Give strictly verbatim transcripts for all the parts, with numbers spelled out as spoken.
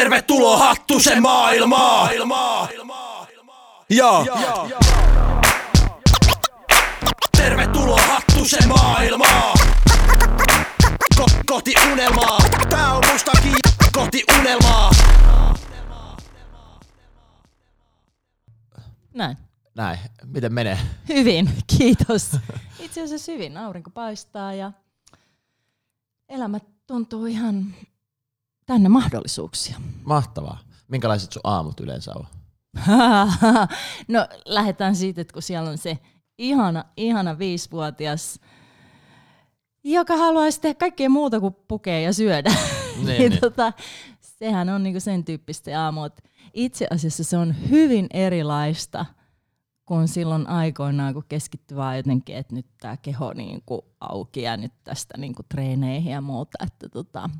Tervetuloa Hattusen maailmaa. Ja tervetuloa Hattusen maailmaa. Ko- kohti unelmaa. Tää on musta kiinni. Kohti unelmaa. Näin. Näin. Miten menee? Hyvin, kiitos. Itse asiassa hyvin. Aurinko paistaa ja elämä tuntuu ihan tänne mahdollisuuksia. Mahtavaa. Minkälaiset sun aamut yleensä on? No lähdetään siitä, että kun siellä on se ihana, ihana viisivuotias, joka haluaisi tehdä kaikkea muuta kuin pukea ja syödä. Niin, niin. Tota, sehän on niinku sen tyyppistä aamua. Itse asiassa se on hyvin erilaista kuin silloin aikoinaan, kun keskittyi vaan jotenkin, että nyt tämä keho niinku auki ja nyt tästä niinku treeneihin ja muuta. Että tota,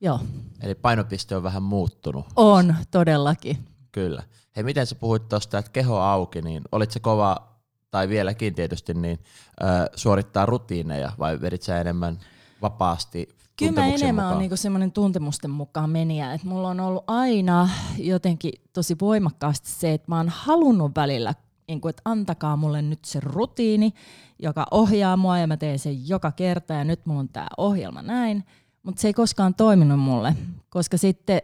joo. Eli painopiste on vähän muuttunut. On, todellakin. Kyllä. Hei, miten sä puhuit tuosta, että keho auki, niin olit se kova, tai vieläkin tietysti, niin äh, suorittaa rutiineja vai vedit sä enemmän vapaasti? Kyllä mä enemmän on niinku semmoinen tuntemusten mukaan meniä, että mulla on ollut aina jotenkin tosi voimakkaasti se, että mä oon halunnut välillä, niinku, että antakaa mulle nyt se rutiini, joka ohjaa mua ja mä teen sen joka kerta ja nyt mulla on tää ohjelma näin, mutta se ei koskaan toiminut mulle, koska sitten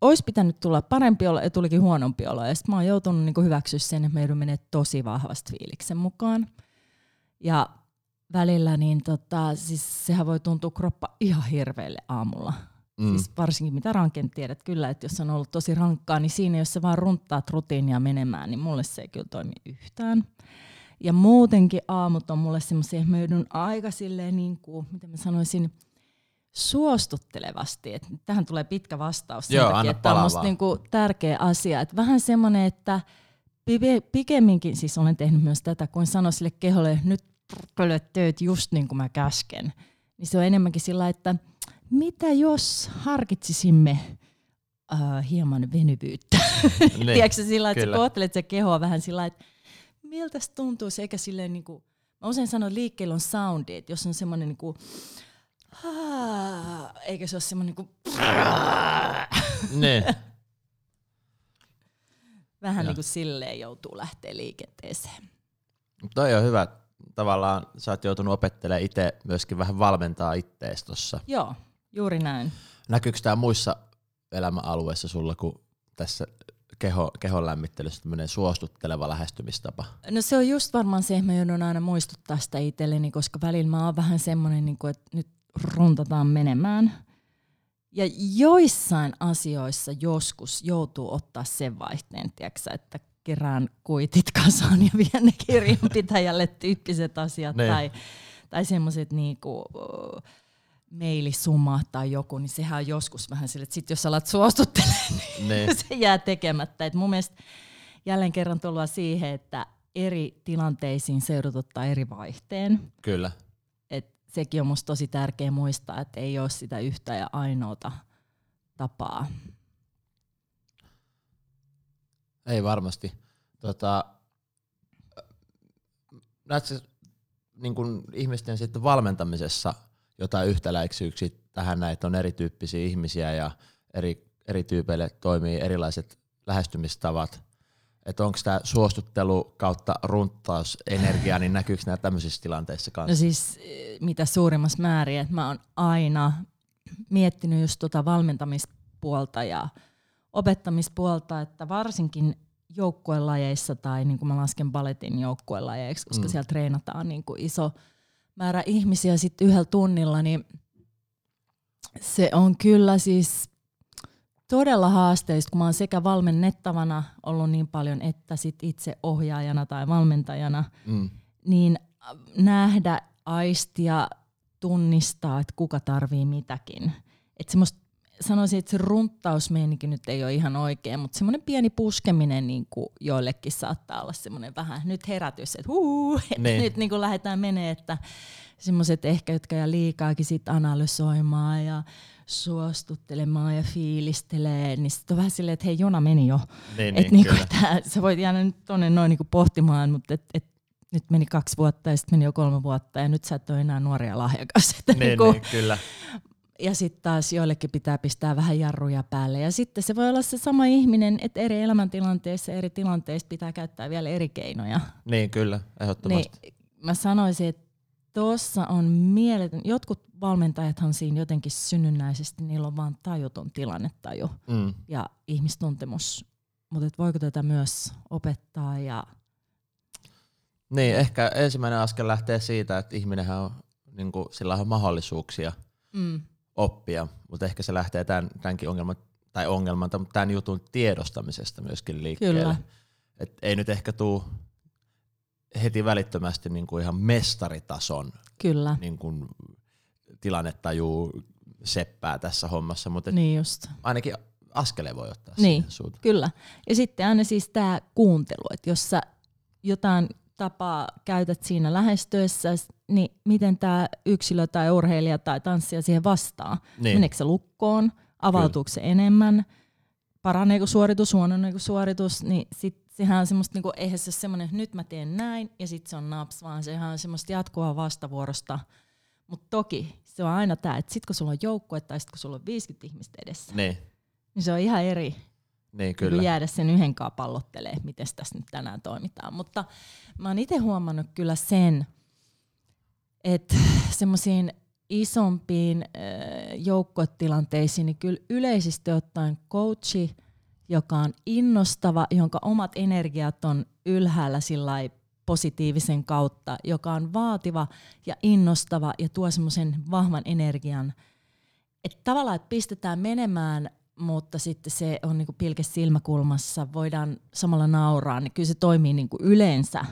olisi pitänyt tulla parempi olo ja tulikin huonompi olo ja sitten mä oon joutunut niinku hyväksyä sen, että mä joudun menemään tosi vahvasti fiiliksen mukaan. Ja välillä, niin tota, siis sehän voi tuntua kroppa ihan hirveelle aamulla. Mm. Siis varsinkin mitä rankin tiedät kyllä, että jos on ollut tosi rankkaa, niin siinä jos sä vaan runttaat rutiinia menemään, niin mulle se ei kyllä toimi yhtään. Ja muutenkin aamut on mulle semmoisia, että mä joudun aika silleen niin kuin, miten mä sanoisin, suostuttelevasti. Et tähän tulee pitkä vastaus sen takia, että tämä on musta niinku tärkeä asia. Et vähän semmoinen, että pikemminkin, siis olen tehnyt myös tätä, kun sano sille keholle, nyt pölöt töitä just niin kuin mä käsken, niin se on enemmänkin sillä, että mitä jos harkitsisimme äh, hieman venyvyyttä? Niin, tiedätkö sillä, että kyllä. Sä kohtelet se kehoa vähän sillä, että miltä se tuntuu se, eikä silleen niin kuin, mä usein sanon, että liikkeellä on soundi, että jos on semmoinen niin kuin, haa, eikä se ole semmoinen niin kuin, niin. Vähän niin kuin silleen joutuu lähteä liikenteeseen. Toi on hyvä. Tavallaan sä oot joutunut opettelemaan itse myöskin vähän valmentaa ittees tossa. Joo, juuri näin. Näkyykö tää muissa elämäalueissa sulla, kun tässä keho, kehon lämmittelyssä tämmönen suostutteleva lähestymistapa? No se on just varmaan se, että mä joudun aina muistuttaa sitä itselleni, koska välillä mä oon vähän semmonen, että nyt runtataan menemään. Ja joissain asioissa joskus joutuu ottaa sen vaihteen, tiiäksä, että kerään kuitit kasaan ja vien ne kirjanpitäjälle tyyppiset asiat tai, tai semmoiset niinku, mailisuma tai joku, niin sehän on joskus vähän sille, että sit jos alat suostuttelemaan, niin se jää tekemättä. Et mun mielestä jälleen kerran tullaan siihen, että eri tilanteisiin seudut ottaa eri vaihteen. Kyllä. Et sekin on musta tosi tärkeä muistaa, että ei ole sitä yhtä ja ainoata tapaa. Ei varmasti. Tota, näetkö niin kun ihmisten sitten valmentamisessa jotain yhtäläisyyksiä tähän, näitä on erityyppisiä ihmisiä ja eri, eri tyypeille toimii erilaiset lähestymistavat. Että onko tämä suostuttelu kautta runttausenergia, niin näkyykö nämä tämmöisissä tilanteissa kanssa? No siis mitä suurimmassa määrin, että mä oon aina miettinyt just tota valmentamispuolta ja opettamispuolta, että varsinkin joukkuelajeissa tai niin kuin mä lasken baletin joukkuelajeiksi, koska mm. siellä treenataan niin kuin iso määrä ihmisiä sitten yhdellä tunnilla, niin se on kyllä siis todella haasteista, kun mä oon sekä valmennettavana ollut niin paljon, että sit itse ohjaajana tai valmentajana, mm. niin nähdä, aistia, tunnistaa, että kuka tarvii mitäkin. Että semmoista sanoisin, että se runttausmeininkin nyt ei ole ihan oikea, mutta semmoinen pieni puskeminen niin kuin joillekin saattaa olla semmoinen vähän nyt herätys, että, huu, että nyt niin kuin lähdetään menee, että semmoiset ehkä, jotka ja liikaakin sit analysoimaan ja suostuttelemaan ja fiilistelee, niin sitten on vähän silleen, että hei, juna meni jo. Niin, et niin, niin tää, sä voit jäädä nyt tuonne noin niin kuin pohtimaan, mutta et, et, nyt meni kaksi vuotta ja sitten meni jo kolme vuotta ja nyt sä et ole enää nuori ja lahjakas. Niin, niin, niin, kyllä. Ja sitten taas joillekin pitää pistää vähän jarruja päälle. Ja sitten se voi olla se sama ihminen, että eri elämäntilanteissa, eri tilanteissa pitää käyttää vielä eri keinoja. Niin, kyllä, ehdottomasti. Niin, mä sanoisin, että tuossa on mieletön. Jotkut valmentajathan siinä jotenkin synnynnäisesti, niillä on vaan tajuton tilannetaju mm. ja ihmistuntemus. Mutta voiko tätä myös opettaa? Ja... Niin, ehkä ensimmäinen askel lähtee siitä, että ihminenhän on, niin kuin, sillä on mahdollisuuksia mm. oppia, mutta ehkä se lähtee tämän, tämänkin ongelman, tai ongelman, tämän jutun tiedostamisesta myöskin liikkeelle. Et ei nyt ehkä tule heti välittömästi niin kuin ihan mestaritason niin kuin tilannetajuu seppää tässä hommassa, mutta niin ainakin askeleen voi ottaa niin, siihen suuntaan. Kyllä. Ja sitten aina siis tämä kuuntelu, että jos sä jotain tapaa käytät siinä lähestyessä, niin miten tämä yksilö tai urheilija tai tanssija siihen vastaa? Niin. Meneekö se lukkoon? Avautuuko kyllä. se enemmän? Paraneeko suoritus, huononeeko suoritus? Niin sit sehän on semmoista, niinku, eihän se ole semmoinen, että nyt mä teen näin ja sitten se on naps, vaan sehän on semmoista jatkuvaa vastavuorosta. Mutta toki se on aina tämä, että sit kun sulla on joukkue tai sit kun sulla on viisikymmentä ihmistä edessä, niin, niin se on ihan eri. Niin, kyllä. Jäädä sen yhdenkaan pallottelee, miten tässä nyt tänään toimitaan. Mutta mä oon itse huomannut kyllä sen, että semmoisiin isompiin joukkotilanteisiin, niin kyllä yleisesti ottaen coachi, joka on innostava, jonka omat energiat on ylhäällä sillai positiivisen kautta, joka on vaativa ja innostava ja tuo semmoisen vahvan energian. Että tavallaan, että pistetään menemään, mutta sitten se on niinku pilke silmäkulmassa, voidaan samalla nauraa, niin kyllä se toimii niinku yleensä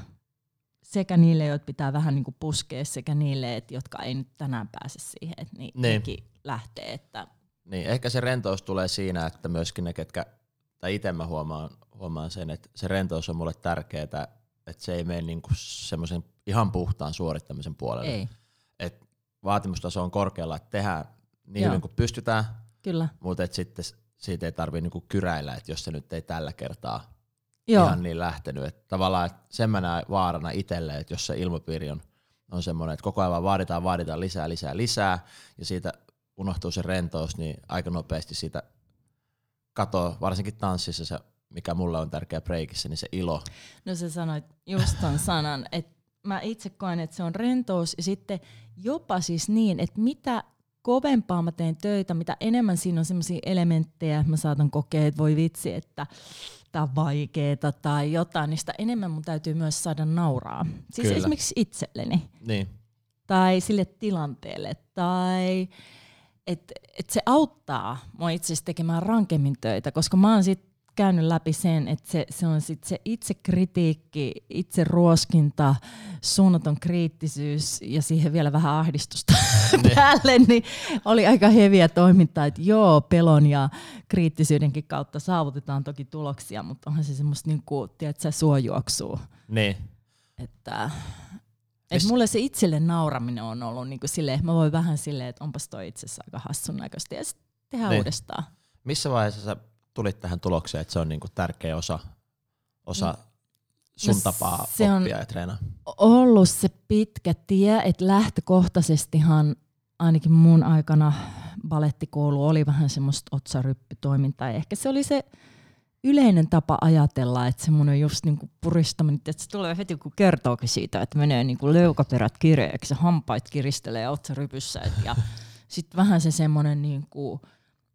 sekä niille, jotka pitää vähän niinku puskea, sekä niille, et, jotka ei nyt tänään pääse siihen, että ni- niin. nekin lähtee. Että. Niin, ehkä se rentous tulee siinä, että myöskin ne, ketkä, tai itse mä huomaan, huomaan sen, että se rentous on mulle tärkeää, että se ei mene niinku semmoisen ihan puhtaan suorittamisen puolelle. Ei. Et vaatimustaso on korkealla, että tehdään niin hyvin kuin pystytään. Kyllä. Mutta sitten siitä ei tarvitse niinku kyräillä, että jos se nyt ei tällä kertaa joo. ihan niin lähtenyt. Et tavallaan et sen mä näen vaarana itselle, että jos se ilmapiiri on, on semmoinen, että koko ajan vaaditaan, vaaditaan lisää, lisää, lisää, ja siitä unohtuu se rentous, niin aika nopeasti siitä katoo, varsinkin tanssissa se, mikä mulle on tärkeä breikissä, niin se ilo. No sä sanoit just ton sanan, että mä itse koen, että se on rentous, ja sitten jopa siis niin, että mitä kovempaa mä teen töitä, mitä enemmän siinä on semmoisia elementtejä, mä saatan kokea, että voi vitsi, että tää on vaikeeta tai jotain, niin sitä enemmän mun täytyy myös saada nauraa. Siis kyllä. esimerkiksi itselleni. Niin. Tai sille tilanteelle. Tai että et se auttaa mua itse asiassa tekemään rankemmin töitä, koska mä oon sit käynyt läpi sen, että se, se on sit se itsekritiikki, itse ruoskinta, suunnaton kriittisyys ja siihen vielä vähän ahdistusta päälle, niin oli aika heviä toimintaa, että joo, pelon ja kriittisyydenkin kautta saavutetaan toki tuloksia, mutta onhan se semmoista niinku, tiedätkö, suojuoksua. Niin. Että et mulle se itselle nauraminen on ollut niinku silleen, mä voin vähän silleen, että onpas toi itsessä aika hassun näköistä ja sitten tehdään niin. uudestaan. Missä vaiheessa sä tulit tähän tulokseen, että se on niinku tärkeä osa, osa sun no, tapaa oppia ja treenaa? Ollut se pitkä tie, että lähtökohtaisestihan ainakin mun aikana balettikoulu oli vähän semmoista otsaryppytoimintaa. Ehkä se oli se yleinen tapa ajatella, että semmoinen just niinku puristaminen, että se tulee heti kun kertookin siitä, että menee niinku leukaperät kireeksi, hampaat kiristelee otsarypyssä. Et, ja sitten vähän se semmoinen niinku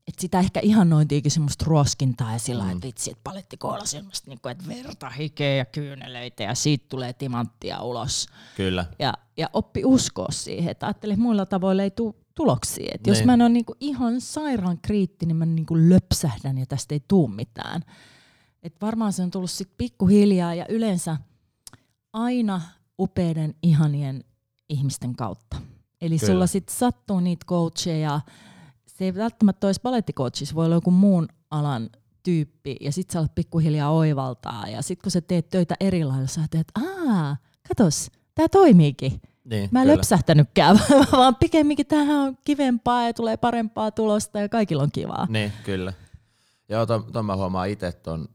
et sitä ehkä ihannointiikin semmoista ruoskintaa ja sillä mm. että vitsi, että palettikoulu semmoista, niinku, että verta, hikeä ja kyyneleitä ja siitä tulee timanttia ulos. Kyllä. Ja, ja oppi uskoa siihen, että ajattelin, että muilla tavoilla ei tule tuloksia. Että niin. Jos mä en ole niinku ihan sairaan kriittinen, niin mä niinku löpsähdän ja tästä ei tule mitään. Et varmaan se on tullut sit pikkuhiljaa ja yleensä aina upeiden, ihanien ihmisten kautta. Eli kyllä. sulla sit sattuu niitä coacheja. Se ei välttämättä olisi balettikoutsis, voi olla joku muun alan tyyppi ja sit sä alat pikkuhiljaa oivaltaa ja sit kun sä teet töitä eri lailla, sä teet, aah, katos, tää toimiikin. Niin, mä en kyllä. löpsähtänytkään, vaan pikemminkin tämähän on kivempaa ja tulee parempaa tulosta ja kaikilla on kivaa. Niin, kyllä. Joo, ton, ton mä huomaan ite, ton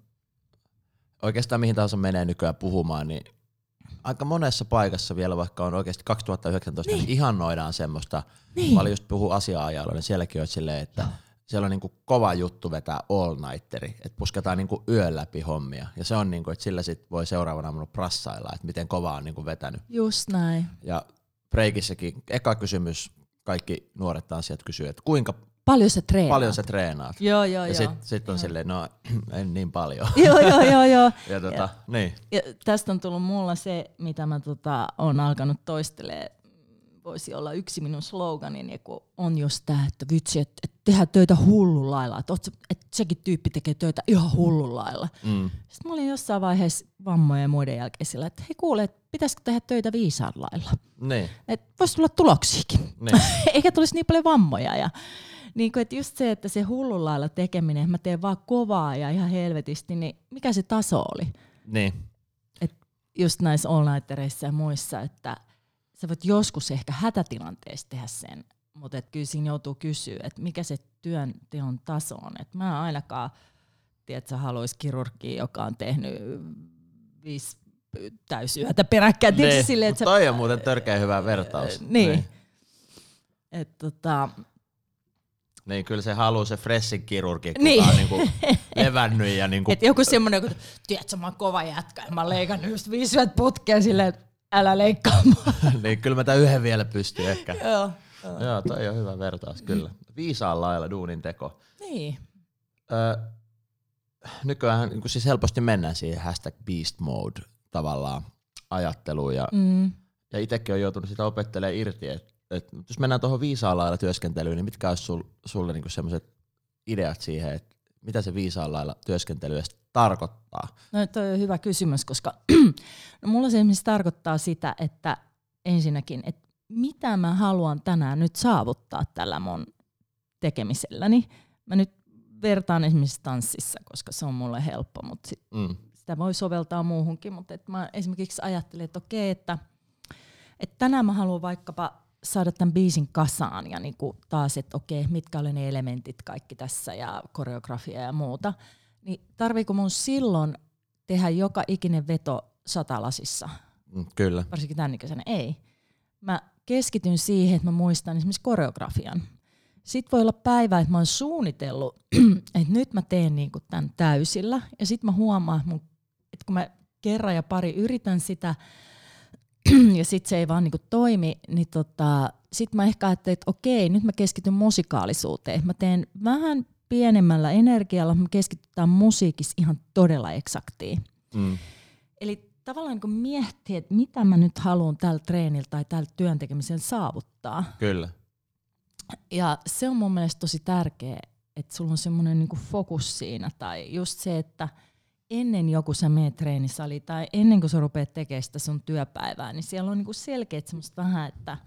oikeastaan mihin tahansa menee nykyään puhumaan, niin aika monessa paikassa vielä, vaikka on oikeasti kaksituhattayhdeksäntoista, niin, niin ihannoidaan semmoista, niin, paljon just puhuu asia-ajalla, niin sielläkin on silleen, että ja. siellä on niinku kova juttu vetää all-nighteri, että pusketaan niinku yön läpi hommia. Ja se on niinku, että sillä sit voi seuraavana aamuna prassailla, että miten kovaa on niinku vetänyt. Just näin. Ja breikissäkin eka kysymys, kaikki nuoret tanssijat kysyy, että kuinka paljon sä treenaat. Paljon sä treenaat. Joo, joo, ja sitten sit on joo. silleen, no en niin paljon. Joo, joo, joo. joo. ja tota, ja, niin. ja tästä on tullut mulla se, mitä mä tota, oon alkanut toistelemaan. Voisi olla yksi minun sloganin, kun on just tää, että vitsi, että et tehdään töitä hullun lailla. Että et sekin tyyppi tekee töitä ihan hullun lailla. Mm. Sitten mä olin jossain vaiheessa vammoja ja muiden jälkeen sillä, että hei kuule, et pitäisikö tehdä töitä viisaan lailla. Niin. Että vois tulla tuloksiakin. Niin. Eikä tulisi niin paljon vammoja. Ja niin kun, et just se, että se hullun lailla tekeminen, mä teen vaan kovaa ja ihan helvetisti, niin mikä se taso oli? Niin. Et just näissä all-nightereissä ja muissa, että sä voit joskus ehkä hätätilanteessa tehdä sen, mutta kyllä siinä joutuu kysyä, että mikä se työnteon taso on. Et mä ainakaan, tiedätkö, haluaisi kirurgia, joka on tehnyt viisi täysyötä peräkkäin. Niin, silleen, mutta toi sä... on muuten törkeä hyvä vertaus. Niin. niin. Et, tota... Niin, kyllä se haluaa se freshin kirurgi, kun niin. on niinku levännyt. Ja niinku... Et joku semmoinen, kun tiedätkö, mä oon kova jätkä, mä oon leikannut just viisi syötä putkeen silleen, älä leikkaa mua. Niin, kyllä mä tämän yhden vielä pystyn ehkä. Joo. Joo, toi on hyvä vertaus, kyllä. Viisaan lailla duunin teko. Niin. Öö, nykyään niin siis helposti mennään siihen hashtag beast mode tavallaan ajatteluun. Ja, mm. ja itsekin on joutunut sitä opettelemaan irti. Et, et, jos mennään tuohon viisaan lailla työskentelyyn, niin mitkä olisi sul, sulle niinku sellaiset ideat siihen, että mitä se viisaan lailla työskentely tarkoittaa? No toi on hyvä kysymys, koska no, mulla se esimerkiksi tarkoittaa sitä, että ensinnäkin, että mitä mä haluan tänään nyt saavuttaa tällä mun tekemiselläni. Mä nyt vertaan esimerkiksi tanssissa, koska se on mulle helppo, mutta sit mm. sitä voi soveltaa muuhunkin. Mutta et mä esimerkiksi ajattelin, että okei, että, että tänään mä haluan vaikkapa saada tämän biisin kasaan ja niinku taas, että okei, mitkä oli ne elementit kaikki tässä ja koreografia ja muuta. Niin tarviiko mun silloin tehdä joka ikinen veto satalasissa? Kyllä. Varsinkin tämän ikäisenä ei. Mä keskityn siihen, että mä muistan esimerkiksi koreografian. Sitten voi olla päivä, että mä oon suunnitellut, että nyt mä teen niinku tämän täysillä. Ja sit mä huomaan, että, mun, että kun mä kerran ja pari yritän sitä, ja sit se ei vaan niinku toimi, niin tota, sit mä ehkä ajattelin, että okei, nyt mä keskityn musikaalisuuteen. Mä teen vähän pienemmällä energialla, me keskitytään musiikissa ihan todella eksaktiin. Mm. Eli tavallaan kun miettii, että mitä mä nyt haluan tällä treenillä tai tällä työntekemisellä saavuttaa. Kyllä. Ja se on mun mielestä tosi tärkeä, että sulla on semmoinen niinku fokus siinä. Tai just se, että ennen joku sä meet treenisali tai ennen kuin sä rupeat tekemään sitä sun työpäivää, niin siellä on niinku selkeät semmoista vähän, että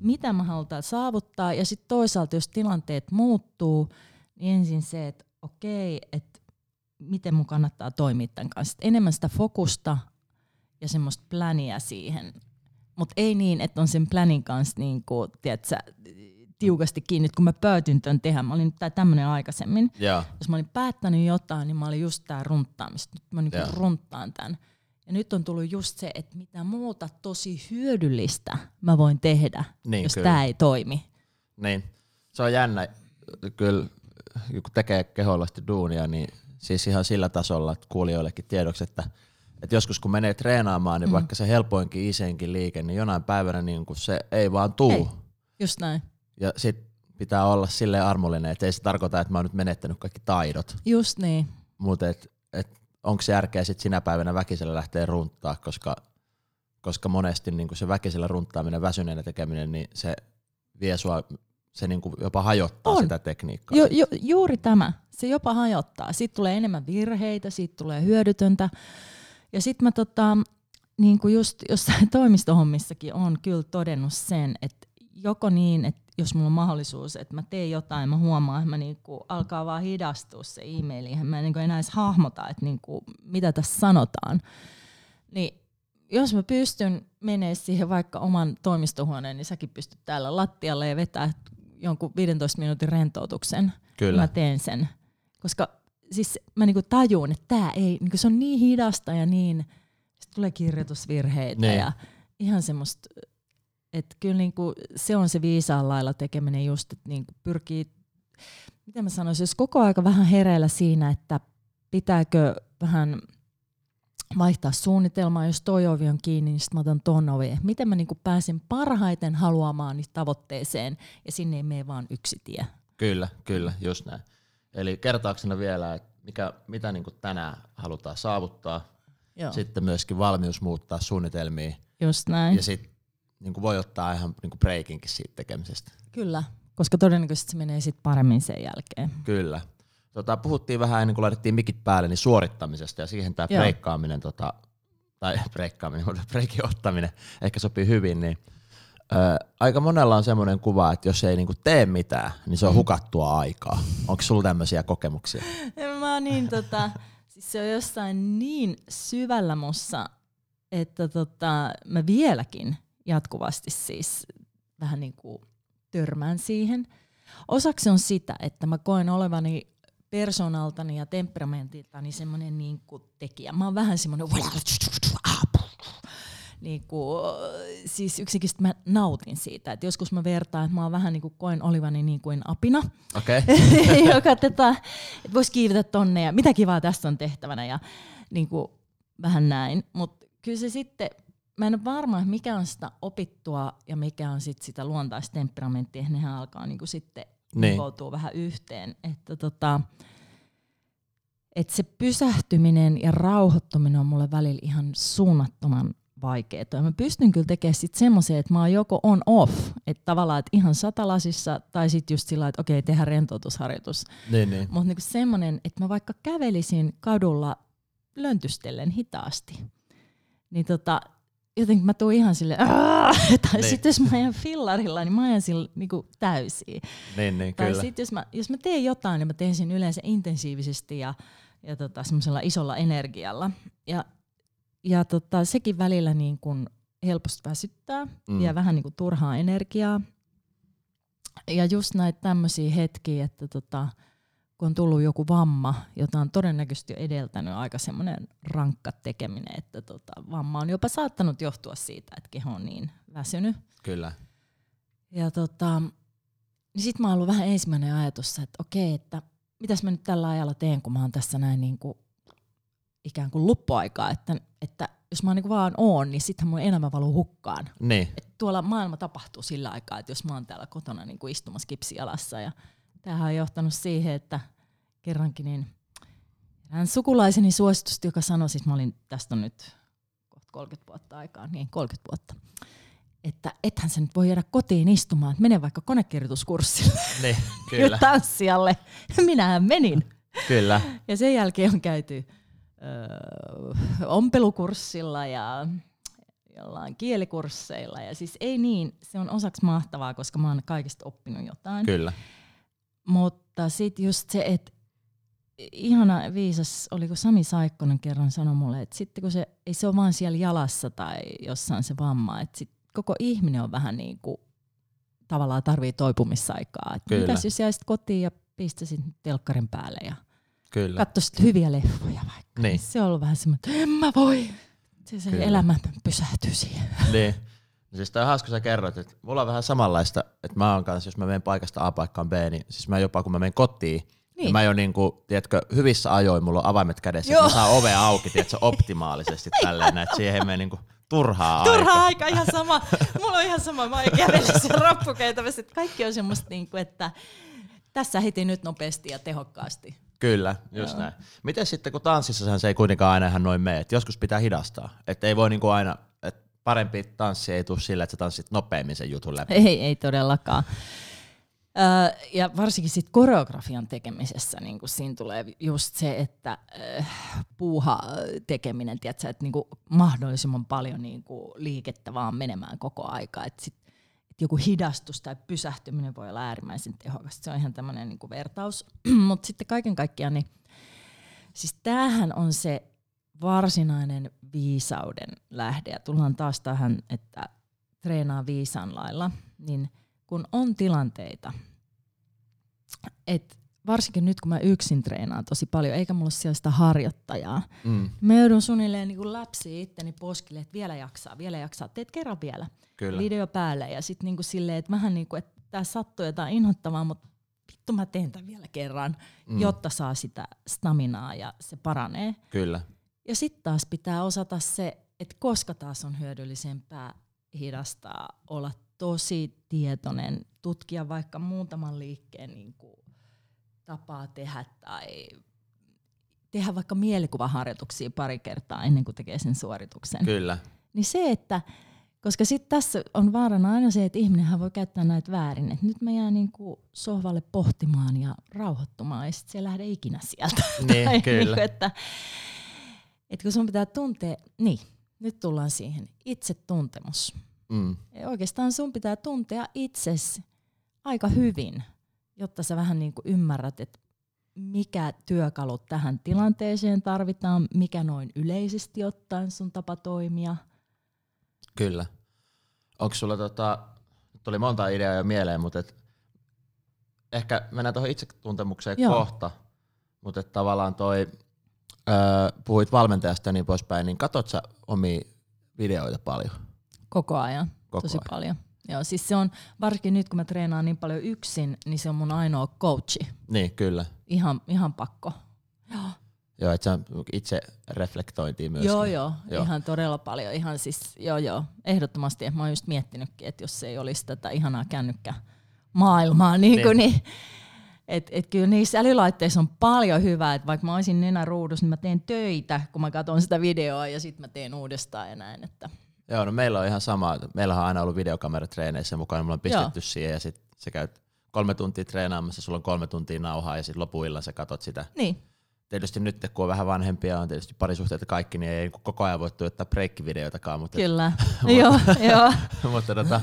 mitä mä halutaan saavuttaa. Ja sitten toisaalta, jos tilanteet muuttuu, niin ensin se, että okei, että miten mun kannattaa toimia tämän kanssa. Et enemmän sitä fokusta ja semmoista pläniä siihen. Mutta ei niin, että on sen plänin kanssa niinku, tiedätkö, tiukasti kiinni, kun mä päätin tön tehdä. Mä olin tämmöinen aikaisemmin. Yeah. Jos mä olin päättänyt jotain, niin mä olin just tää runttaamista. Nyt mä niinku yeah. runttaan tän. Ja nyt on tullut just se, että mitä muuta tosi hyödyllistä mä voin tehdä, niin, jos kyllä. tää ei toimi. Niin. Se on jännä. Kyllä. Kun tekee keholla sitä duunia, niin siis ihan sillä tasolla, että kuulijoillekin tiedoksi, että, että joskus kun menee treenaamaan, niin mm. vaikka se helpoinkin isenkin liike, niin jonain päivänä niin kun se ei vaan tuu. Ei. Just näin. Ja sit pitää olla silleen armollinen, että ei se tarkoita, että mä oon nyt menettänyt kaikki taidot. Just niin. Mutta et, et onko se järkeä sit sinä päivänä väkisellä lähtee runttaa, koska, koska monesti niin kun se väkisellä runttaaminen, väsyneenä tekeminen, niin se vie sua... Se niinku jopa hajottaa on. Sitä tekniikkaa. Jo, jo, juuri tämä. Se jopa hajottaa. Siitä tulee enemmän virheitä, siitä tulee hyödytöntä. Ja sitten mä tota, niinku just jossain toimistohommissakin on kyllä todennut sen, että joko niin, että jos mulla on mahdollisuus, että mä teen jotain, mä huomaan, että mä niinku alkaa vaan hidastua se e-mailiin. Mä en niinku enää edes hahmota, että niinku, mitä tässä sanotaan. Niin jos mä pystyn menee siihen vaikka oman toimistohuoneen, niin säkin pystyt täällä lattialle ja vetää jonkun viidentoista minuutin rentoutuksen. Kyllä. Mä teen sen. Koska siis mä niinku tajuun, että tää ei, niinku se on niin hidasta ja niin sitten tulee kirjoitusvirheitä ne. Ja ihan semmoista, että kyllä niinku se on se viisaan lailla tekeminen just, että niinku pyrkii, mitä mä sanoisin, jos koko aika vähän hereillä siinä, että pitääkö vähän vaihtaa suunnitelmaa, jos toi ovi on kiinni, niin sit mä otan ton ovi. Miten mä niinku pääsen parhaiten haluamaani tavoitteeseen ja sinne ei mene vaan yksi tie. Kyllä, kyllä, just näin. Eli kertauksena vielä, että mikä, mitä niinku tänään halutaan saavuttaa, joo. Sitten myöskin valmius muuttaa suunnitelmia. Just näin. Ja sitten niinku voi ottaa ihan niinku breikinkin siitä tekemisestä. Kyllä, koska todennäköisesti se menee sit paremmin sen jälkeen. Kyllä. Tota, puhuttiin vähän ennen kuin laitettiin mikit päälle, niin suorittamisesta ja siihen tämä breikkaaminen, tota, tai breikkaaminen, breikin ottaminen ehkä sopii hyvin, niin ö, aika monella on semmoinen kuva, että jos ei niinku tee mitään, niin se on hukattua aikaa. Onko sulla tämmöisiä kokemuksia? Mä oon niin, tota, siis se on jossain niin syvällä mussa, että tota, mä vieläkin jatkuvasti siis vähän niin kuin törmään siihen. Osaksi on sitä, että mä koen olevani persoonaltani ja temperamentiltani semmoinen niinku tekijä. Mä oon vähän semmoinen niinku, siis yksinkertaisesti mä nautin siitä, että joskus mä vertaan, että mä oon vähän niinku koen olivani niin kuin apina. Okei. Okay. Joka tätä vois kiivetä tonne ja mitä kivaa tässä on tehtävänä ja niinku vähän näin, mut kyllä se sitten mä en ole varma, mikä on sitä opittua ja mikä on sit sitä luontaistemperamenttia, nehän alkaa niinku sitten nivoutuu niin. Vähän yhteen, että tota, et se pysähtyminen ja rauhoittuminen on mulle välillä ihan suunnattoman vaikeaa. Ja mä pystyn kyllä tekemään sitten semmoisen, että mä oon joko on off, että tavallaan et ihan satalasissa, tai sitten just sillä, että okei, tehdään rentoutusharjoitus. Niin, niin. Mutta niinku semmoinen, että mä vaikka kävelisin kadulla löntystellen hitaasti, niin tota, jotenkin mä tuun ihan silleen, tai niin. Sitten jos mä ajan fillarilla, niin mä ajan sille niinku täysiin. Niin, niin, tai sitten jos mä, jos mä teen jotain, niin mä teen sen yleensä intensiivisesti ja, ja tota, semmoisella isolla energialla. Ja, ja tota, sekin välillä niin kun helposti väsyttää mm. ja vähän niin kun turhaa energiaa. Ja just näitä tämmöisiä hetkiä, että tota, kun on tullut joku vamma, jota on todennäköisesti jo edeltänyt aika semmoinen rankka tekeminen, että tota, vamma on jopa saattanut johtua siitä, että keho on niin väsynyt. Kyllä. Ja tota, niin sit mä oon ollut vähän ensimmäinen ajatus, että okei, että mitäs mä nyt tällä ajalla teen, kun mä oon tässä näin niin kuin ikään kuin luppuaikaa, että, että jos mä niin vaan oon, niin sittenhän mun elämä valuu hukkaan. Niin. Et tuolla maailma tapahtuu sillä aikaa, että jos mä oon täällä kotona niin kuin istumassa kipsijalassa ja tämähän on johtanut siihen, että kerrankin niin erään sukulaiseni suositusta, joka sanoi, siis mä olin, tästä on nyt kohta kolmekymmentä vuotta aikaa, niin kolmekymmentä vuotta, että ethän sä nyt voi jäädä kotiin istumaan, että mene vaikka konekirjoituskurssille niin, kyllä. ja tanssijalle. Minähän menin. Kyllä. Ja sen jälkeen on käyty öö, ompelukurssilla ja jollain kielikursseilla. Ja siis ei niin, se on osaksi mahtavaa, koska mä oon kaikista oppinut jotain. Kyllä. Mutta sitten just se, että ihana viisas, oliko Sami Saikkonen kerran sanoi mulle, että sitten kun se, ei se ole vaan siellä jalassa tai jossain se vamma, että sit koko ihminen on vähän niin kuin tavallaan tarvii toipumisaikaa. Mitäs jos jäisit kotiin ja pistäisit telkkarin päälle ja katsoisit hyviä leffoja vaikka. Niin. Se on ollut vähän semmoinen, että en mä voi. Se, se elämä pysähtyy siihen. Niin. No siis tää on hauska, kun sä kerrot, että mulla on vähän samanlaista, että mä oon kanssa, jos mä menen paikasta A paikkaan B, niin siis mä jopa kun mä menen kotiin, niin, niin mä jo niinku, tiedätkö, hyvissä ajoin mulla on avaimet kädessä, joo. Että mä saan ovea auki, tiedätkö, optimaalisesti tälleen, että siihen menee niinku turhaa aikaa. Turhaa aika, ihan sama. Mulla on ihan sama, mä oon kävellyt sen rappukäytävässä, että kaikki on semmoista niinku, että tässä heti nyt nopeasti ja tehokkaasti. Kyllä, just joo. Näin. Miten sitten, kun tanssissahan se ei kuitenkaan aina ihan noin mene, että joskus pitää hidastaa, että ei voi niinku aina... Parempi tanssi ei tule sillä, että sä tanssit nopeammin sen jutun läpi. Ei, ei todellakaan. Öö, ja varsinkin sit koreografian tekemisessä niin siinä tulee just se, että öö, puuha tekeminen, tiedätkö, että niin mahdollisimman paljon niin liikettä vaan menemään koko aikaa. Et sit, et joku hidastus tai pysähtyminen voi olla äärimmäisen tehokasta. Se on ihan tämmöinen niin vertaus. Mutta sitten kaiken kaikkiaan, niin, siis tämähän on se varsinainen viisauden lähde, ja tullaan taas tähän, että treenaa viisan lailla, niin kun on tilanteita, että varsinkin nyt kun mä yksin treenaan tosi paljon, eikä mulla ole siellä sitä harjoittajaa. Mm. Mä joudun suunnilleen niin läpsiä itteni poskille, että vielä jaksaa, vielä jaksaa, teet kerran vielä. Kyllä. Video päälle ja sitten niin silleen, että vähän niin kuin, että tää sattuu jotain inhottavaa, mutta vittu mä teen tämän vielä kerran, mm. jotta saa sitä staminaa ja se paranee. Kyllä. Ja sitten taas pitää osata se, että koska taas on hyödyllisempää hidastaa, olla tosi tietoinen, tutkia vaikka muutaman liikkeen niin kuin tapaa tehdä tai tehdä vaikka mielikuvaharjoituksia pari kertaa ennen kuin tekee sen suorituksen. Kyllä. Niin se, että, koska sitten tässä on vaarana aina se, että ihminenhän voi käyttää näitä väärin, että nyt mä jään niin kuin sohvalle pohtimaan ja rauhoittumaan ja sitten se ei lähde ikinä sieltä. Niin, kyllä. Niin kuin, että, että kun sun pitää tuntea, niin nyt tullaan siihen, itsetuntemus. Mm. Oikeastaan sun pitää tuntea itsesi aika hyvin, jotta sä vähän niin kuin ymmärrät, että mikä työkalut tähän tilanteeseen tarvitaan, mikä noin yleisesti ottaen sun tapa toimia. Kyllä. Onko sulla, tota, tuli monta ideaa jo mieleen, mutta et, ehkä mennään tuohon itsetuntemukseen Joo. kohta, mutta et tavallaan toi, öö, puhuit valmentajasta ja niin poispäin, niin katot sä omia videoita paljon? Koko ajan, Koko tosi ajan. paljon. Joo, siis se on, varsinkin nyt kun mä treenaan niin paljon yksin, niin se on mun ainoa coachi. Niin, kyllä. Ihan, ihan pakko. Joo. Joo, et sä itse reflektointiin myöskin. Joo, joo, joo, ihan todella paljon. Ihan siis, joo, joo, ehdottomasti. Et mä oon just miettinytkin, että jos ei olisi tätä ihanaa kännykkämaailmaa, niin kuin, niin, että et kyllä niissä älylaitteissa on paljon hyvää, että vaikka mä olisin nenäruudussa, niin mä teen töitä, kun mä katson sitä videoa ja sit mä teen uudestaan ja näin, että... Joo, no meillä on ihan sama. Meillä on aina ollut videokamera treeneissä mukaan, mulla on pistetty Joo. siihen ja sit sä käyt kolme tuntia treenaamassa, sulla on kolme tuntia nauhaa ja sit lopuillan sä katot sitä. Niin. Tietysti nyt kun on vähän vanhempia, on tietysti parisuhteita kaikki, niin ei koko ajan voi tuottaa breikkivideoitakaan. Mutta Kyllä, joo, joo. mutta tota,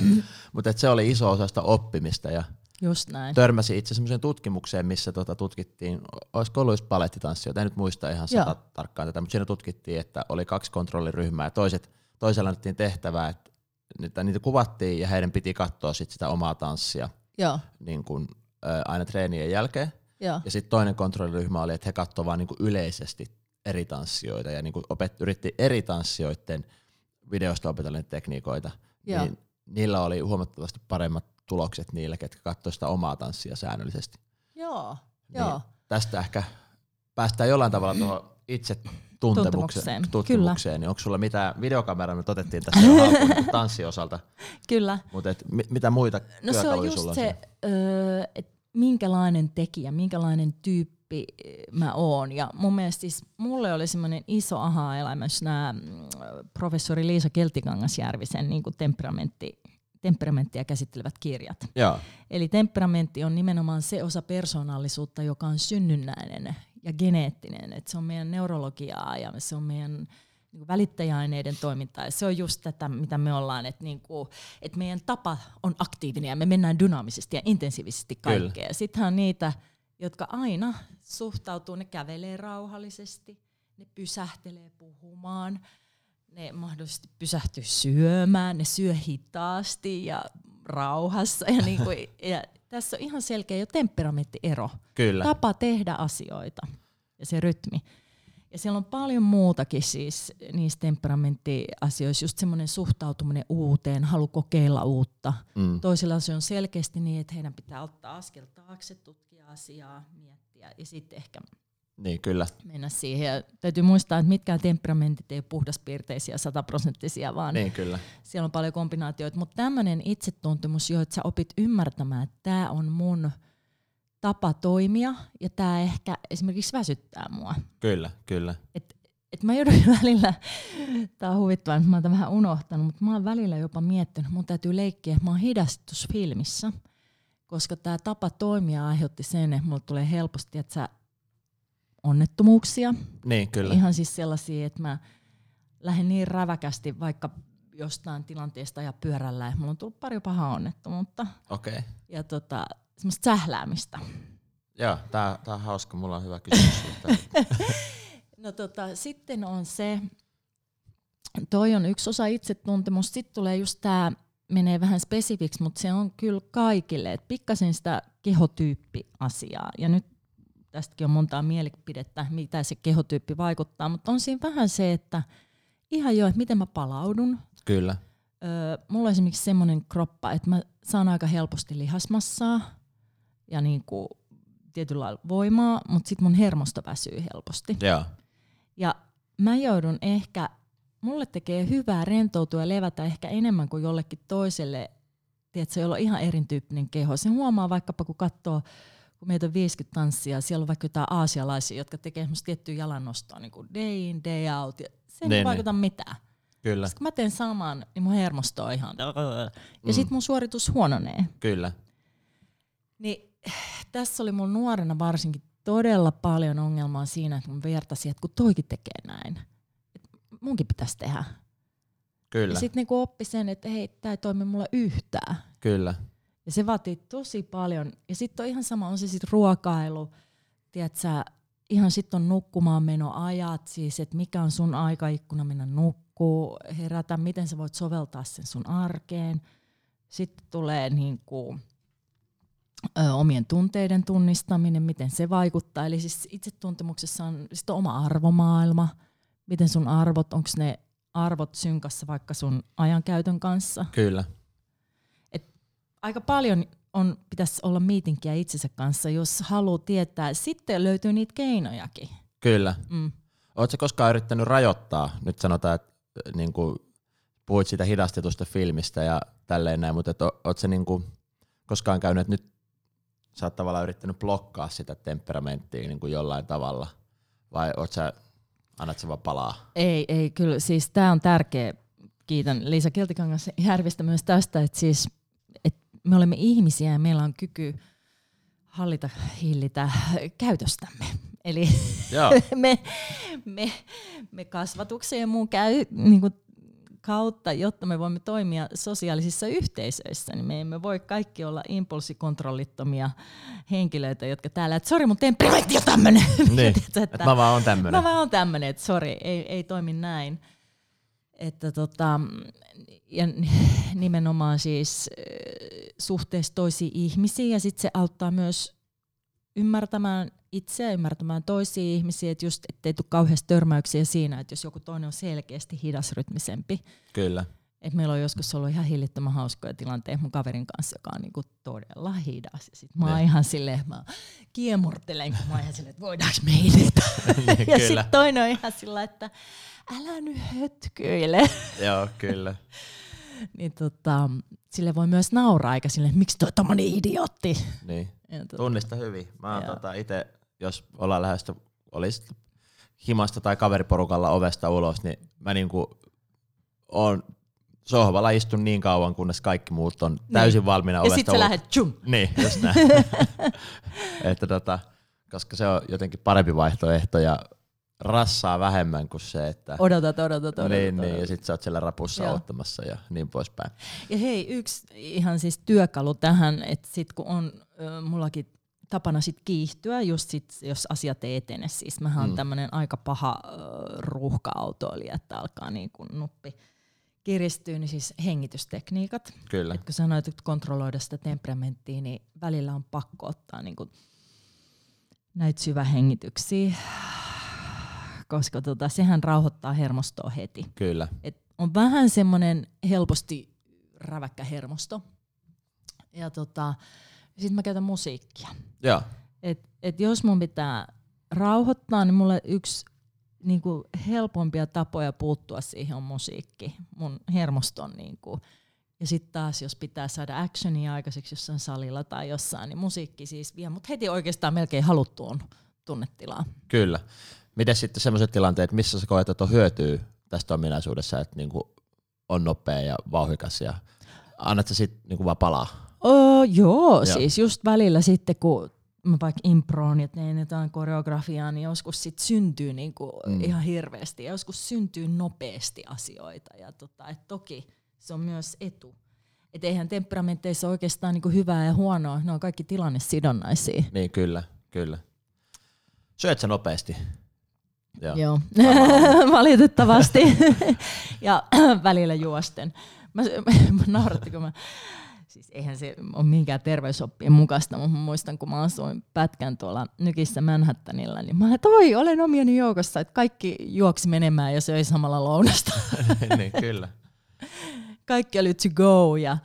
mutta se oli iso osa sitä oppimista ja Just näin. Törmäsin itse semmoiseen tutkimukseen, missä tota tutkittiin, olisiko ollut just palettitanssioita, en nyt muista ihan sata Joo. tarkkaan tätä, mutta siinä tutkittiin, että oli kaksi kontrolliryhmää ja toiset Toisella annettiin tehtävää, että niitä kuvattiin ja heidän piti katsoa sit sitä omaa tanssia niin kun, ä, aina treenien jälkeen. Joo. Ja sitten toinen kontrolliryhmä oli, että he katsoivat vaan niin kun yleisesti eri tanssijoita ja niin kun opet- yritti eri tanssijoiden videosta opetella tekniikoita. Niin niillä oli huomattavasti paremmat tulokset niillä, ketkä katsoivat sitä omaa tanssia säännöllisesti. Joo. Niin Joo. Tästä ehkä päästään jollain tavalla tuohon itse Tuntemukseen. Tutkimukseen. Niin onko sulla mitään videokameraa, me otettiin tässä tanssiosalta? Kyllä. Mutta mit, mitä muita no se on just se, että minkälainen tekijä, minkälainen tyyppi mä oon. Ja mun mielestä siis mulle oli semmoinen iso aha-elämys nämä professori Liisa Keltikangas-Järvisen niin kuin temperamentti, temperamenttia käsittelevät kirjat. Joo. Eli temperamentti on nimenomaan se osa persoonallisuutta, joka on synnynnäinen ja geneettinen, että se on meidän neurologiaa ja se on meidän niinku välittäjäaineiden toimintaa. Ja se on just tätä, mitä me ollaan, että niinku, et meidän tapa on aktiivinen ja me mennään dynaamisesti ja intensiivisesti kaikkeen. Sittenhän on niitä, jotka aina suhtautuu, ne kävelee rauhallisesti, ne pysähtelee puhumaan, ne mahdollisesti pysähtyy syömään, ne syö hitaasti ja rauhassa ja niinku... Ja tässä on ihan selkeä jo temperamentti-ero. Kyllä. Tapa tehdä asioita ja se rytmi. Ja siellä on paljon muutakin siis niissä temperamentti-asioissa, just semmoinen suhtautuminen uuteen, halu kokeilla uutta. Mm. Toisilla se on selkeästi niin, että heidän pitää ottaa askel taakse, tutkia asiaa, miettiä ja sitten ehkä niin, kyllä. mennä siihen. Ja täytyy muistaa, että mitkään temperamentit ei ole puhdaspiirteisiä, sataprosenttisia, vaan niin, kyllä. siellä on paljon kombinaatioita. Mutta tämmöinen itsetuntemus, johon sä opit ymmärtämään, että tämä on mun tapa toimia ja tämä ehkä esimerkiksi väsyttää mua. Kyllä, kyllä. Et, et mä joudun välillä, tää on huvittavaa, mä oon tämän vähän unohtanut, mutta mä oon välillä jopa miettinyt, mun täytyy leikkiä, että mä oon hidastusfilmissä, koska tämä tapa toimia aiheutti sen, että mulle tulee helposti, että sä onnettomuuksia. Niin, kyllä. Ihan siis sellaisia, että mä lähden niin räväkästi vaikka jostain tilanteesta ja pyörällä, että mulla on tullut pari pahaa onnettomuutta. Okei. Okay. Ja tota, semmoista sähläämistä. Joo, tää, tää on hauska, mulla on hyvä kysymys. No tota, sitten on se, toi on yksi osa itsetuntemus, sit tulee just tää, menee vähän spesifiksi, mutta se on kyllä kaikille, että pikkasen sitä kehotyyppiasiaa. Ja nyt tästäkin on montaa mielipidettä, mitä se kehotyyppi vaikuttaa, mutta on siinä vähän se, että ihan joo, että miten mä palaudun. Kyllä. Öö, mulla on esimerkiksi semmoinen kroppa, että mä saan aika helposti lihasmassaa ja niinku tietyllä lailla voimaa, mutta sit mun hermosto väsyy helposti. Ja. ja mä joudun ehkä, mulle tekee hyvää rentoutua ja levätä ehkä enemmän kuin jollekin toiselle, tiedätkö, jolla on ihan erityyppinen keho. Sen huomaa vaikkapa, kun katsoo, kun meitä on viisikymmentä tanssia, siellä on vaikka jotain aasialaisia, jotka tekee semmoista tiettyä jalannostoa, niin kuin day in, day out, ja se ei vaikuta mitään. Kyllä. Sitten kun mä teen saman, niin mun hermosto on ihan, ja sit mun suoritus huononee. Kyllä. Niin tässä oli mun nuorena varsinkin todella paljon ongelmaa siinä, että mun vertasin, että kun toikin tekee näin, että munkin pitäisi tehdä. Kyllä. Ja sitten niinku oppi sen, että hei, tää ei toimi mulla yhtään. Kyllä. Ja se vaatii tosi paljon. Ja sitten on ihan sama, on se sitten ruokailu, tiedätkö, ihan sitten on nukkumaan menoajat, siis että mikä on sun aikaikkuna mennä nukkuu, herätä, miten sä voit soveltaa sen sun arkeen. Sitten tulee niinku ö, omien tunteiden tunnistaminen, miten se vaikuttaa. Eli siis itsetuntemuksessa on, sit on oma arvomaailma, miten sun arvot, onko ne arvot synkassa vaikka sun ajankäytön kanssa. Kyllä. Et aika paljon on, pitäisi olla miitinkiä itsensä kanssa, jos haluaa tietää. Sitten löytyy niitä keinojakin. Kyllä. Mm. Oletko koskaan yrittänyt rajoittaa? Nyt sanotaan, että niin kuin, puhuit siitä hidastetusta filmistä ja tälleen näin, mutta oletko niin kuin koskaan käynyt, että nyt sä oot tavallaan yrittänyt blokkaa sitä temperamenttia niin kuin jollain tavalla? Vai oletko sä annat se vaan palaa? Ei, ei, kyllä. Siis tää on tärkeä. Kiitän Liisa Keltikangas-Järvistä myös tästä, että siis, et me olemme ihmisiä ja meillä on kyky hallita, hillitä käytöstämme. Eli me, me, me kasvatuksen ja muun käy, niin kuin, kautta, jotta me voimme toimia sosiaalisissa yhteisöissä, niin me emme voi kaikki olla impulssikontrollittomia henkilöitä, jotka täällä, että sori mun temperamentti on tämmönen. Niin, että et mä vaan oon tämmönen. Mä vaan oon tämmönen, että sori, ei, ei toimi näin. Että tota, ja nimenomaan siis suhteessa toisiin ihmisiin, ja sit se auttaa myös ymmärtämään itseä, ymmärtämään toisia ihmisiä, että just ettei tule kauheasti törmäyksiä siinä, että jos joku toinen on selkeästi hidasrytmisempi. Kyllä. Et meillä on joskus ollut ihan hillittömän hauskoja tilanteita mun kaverin kanssa, joka on niinku todella hidas. Ja sit mä oon ihan silleen, mä kiemurttelen, kun mä oon ihan silleen, että voidaanko me hillitä? Ja sit toinen on ihan sillä, että älä nyt hötkyile. Joo, kyllä. Niin tota, sille voi myös nauraa aika silleen, että miksi toi tommonen idiootti? Niin. Tuota, tunnista hyvin. Mä tota itse, jos ollaan lähdössä, olisi himasta tai kaveriporukalla ovesta ulos, niin mä niinku oon sohvalla istun niin kauan, kunnes kaikki muut on täysin niin valmiina ovesta ulos. Ja sit sä lähdet tjum. Niin, just näin. Että tota, koska se on jotenkin parempi vaihtoehto ja rassaa vähemmän kuin se, että odotat, odotat, odotat. Niin, odotat. Niin, ja sit sä oot siellä rapussa Joo. ottamassa ja niin poispäin. Ja hei, yksi ihan siis työkalu tähän, että sit kun on äh, mullakin tapana sit kiihtyä, just sit, jos asiat ei etene. Siis mähän on mm. tämmönen aika paha äh, ruuhka-autoilija, että alkaa niin kun nuppi kiristyy, niin siis hengitystekniikat. Kyllä. Et kun sanoit, että kontrolloida sitä temperamenttia, niin välillä on pakko ottaa niin kun näitä syvähengityksiä. Koska tota, sehän rauhoittaa hermostoa heti. Kyllä. Et on vähän semmoinen helposti räväkkä hermosto. Ja tota, sit mä käytän musiikkia. Ja. Et, et jos mun pitää rauhoittaa, niin mulle yksi niinku helpompia tapoja puuttua siihen on musiikki. Mun hermoston niinku. Ja sit taas jos pitää saada actionia aikaiseksi jossain salilla tai jossain, niin musiikki siis vie mut heti oikeastaan melkein haluttuun tunnetilaan. Kyllä. Miten sitten sellaiset tilanteet, missä sä koet, että on hyötyä tästä ominaisuudessa, että niinku on nopea ja vauhdikas ja annat sä sitten niinku vaan palaa? Oh, joo, joo, siis just välillä sitten kun mä vaikka improon ja teen jotain koreografiaa, niin joskus sit syntyy niinku mm. ihan hirveästi ja joskus syntyy nopeasti asioita. Ja tota, et toki se on myös etu. Et eihän temperamenteissa oikeastaan niinku hyvää ja huonoa, ne on kaikki tilannesidonnaisia. Niin, kyllä, kyllä. Syöt sä nopeasti? Joo, Joo. valitettavasti. Ja välillä juosten. Mä, mä nauratti, kun mä Siis eihän se ole minkään terveysoppien mukaista, mutta muistan, kun mä asuin pätkän tuolla Nykissä Manhattanilla, niin mä olin, että oi, olen omieni joukossa, että kaikki juoksi menemään ja söi samalla lounasta. Niin, kyllä. Kaikki oli to go ja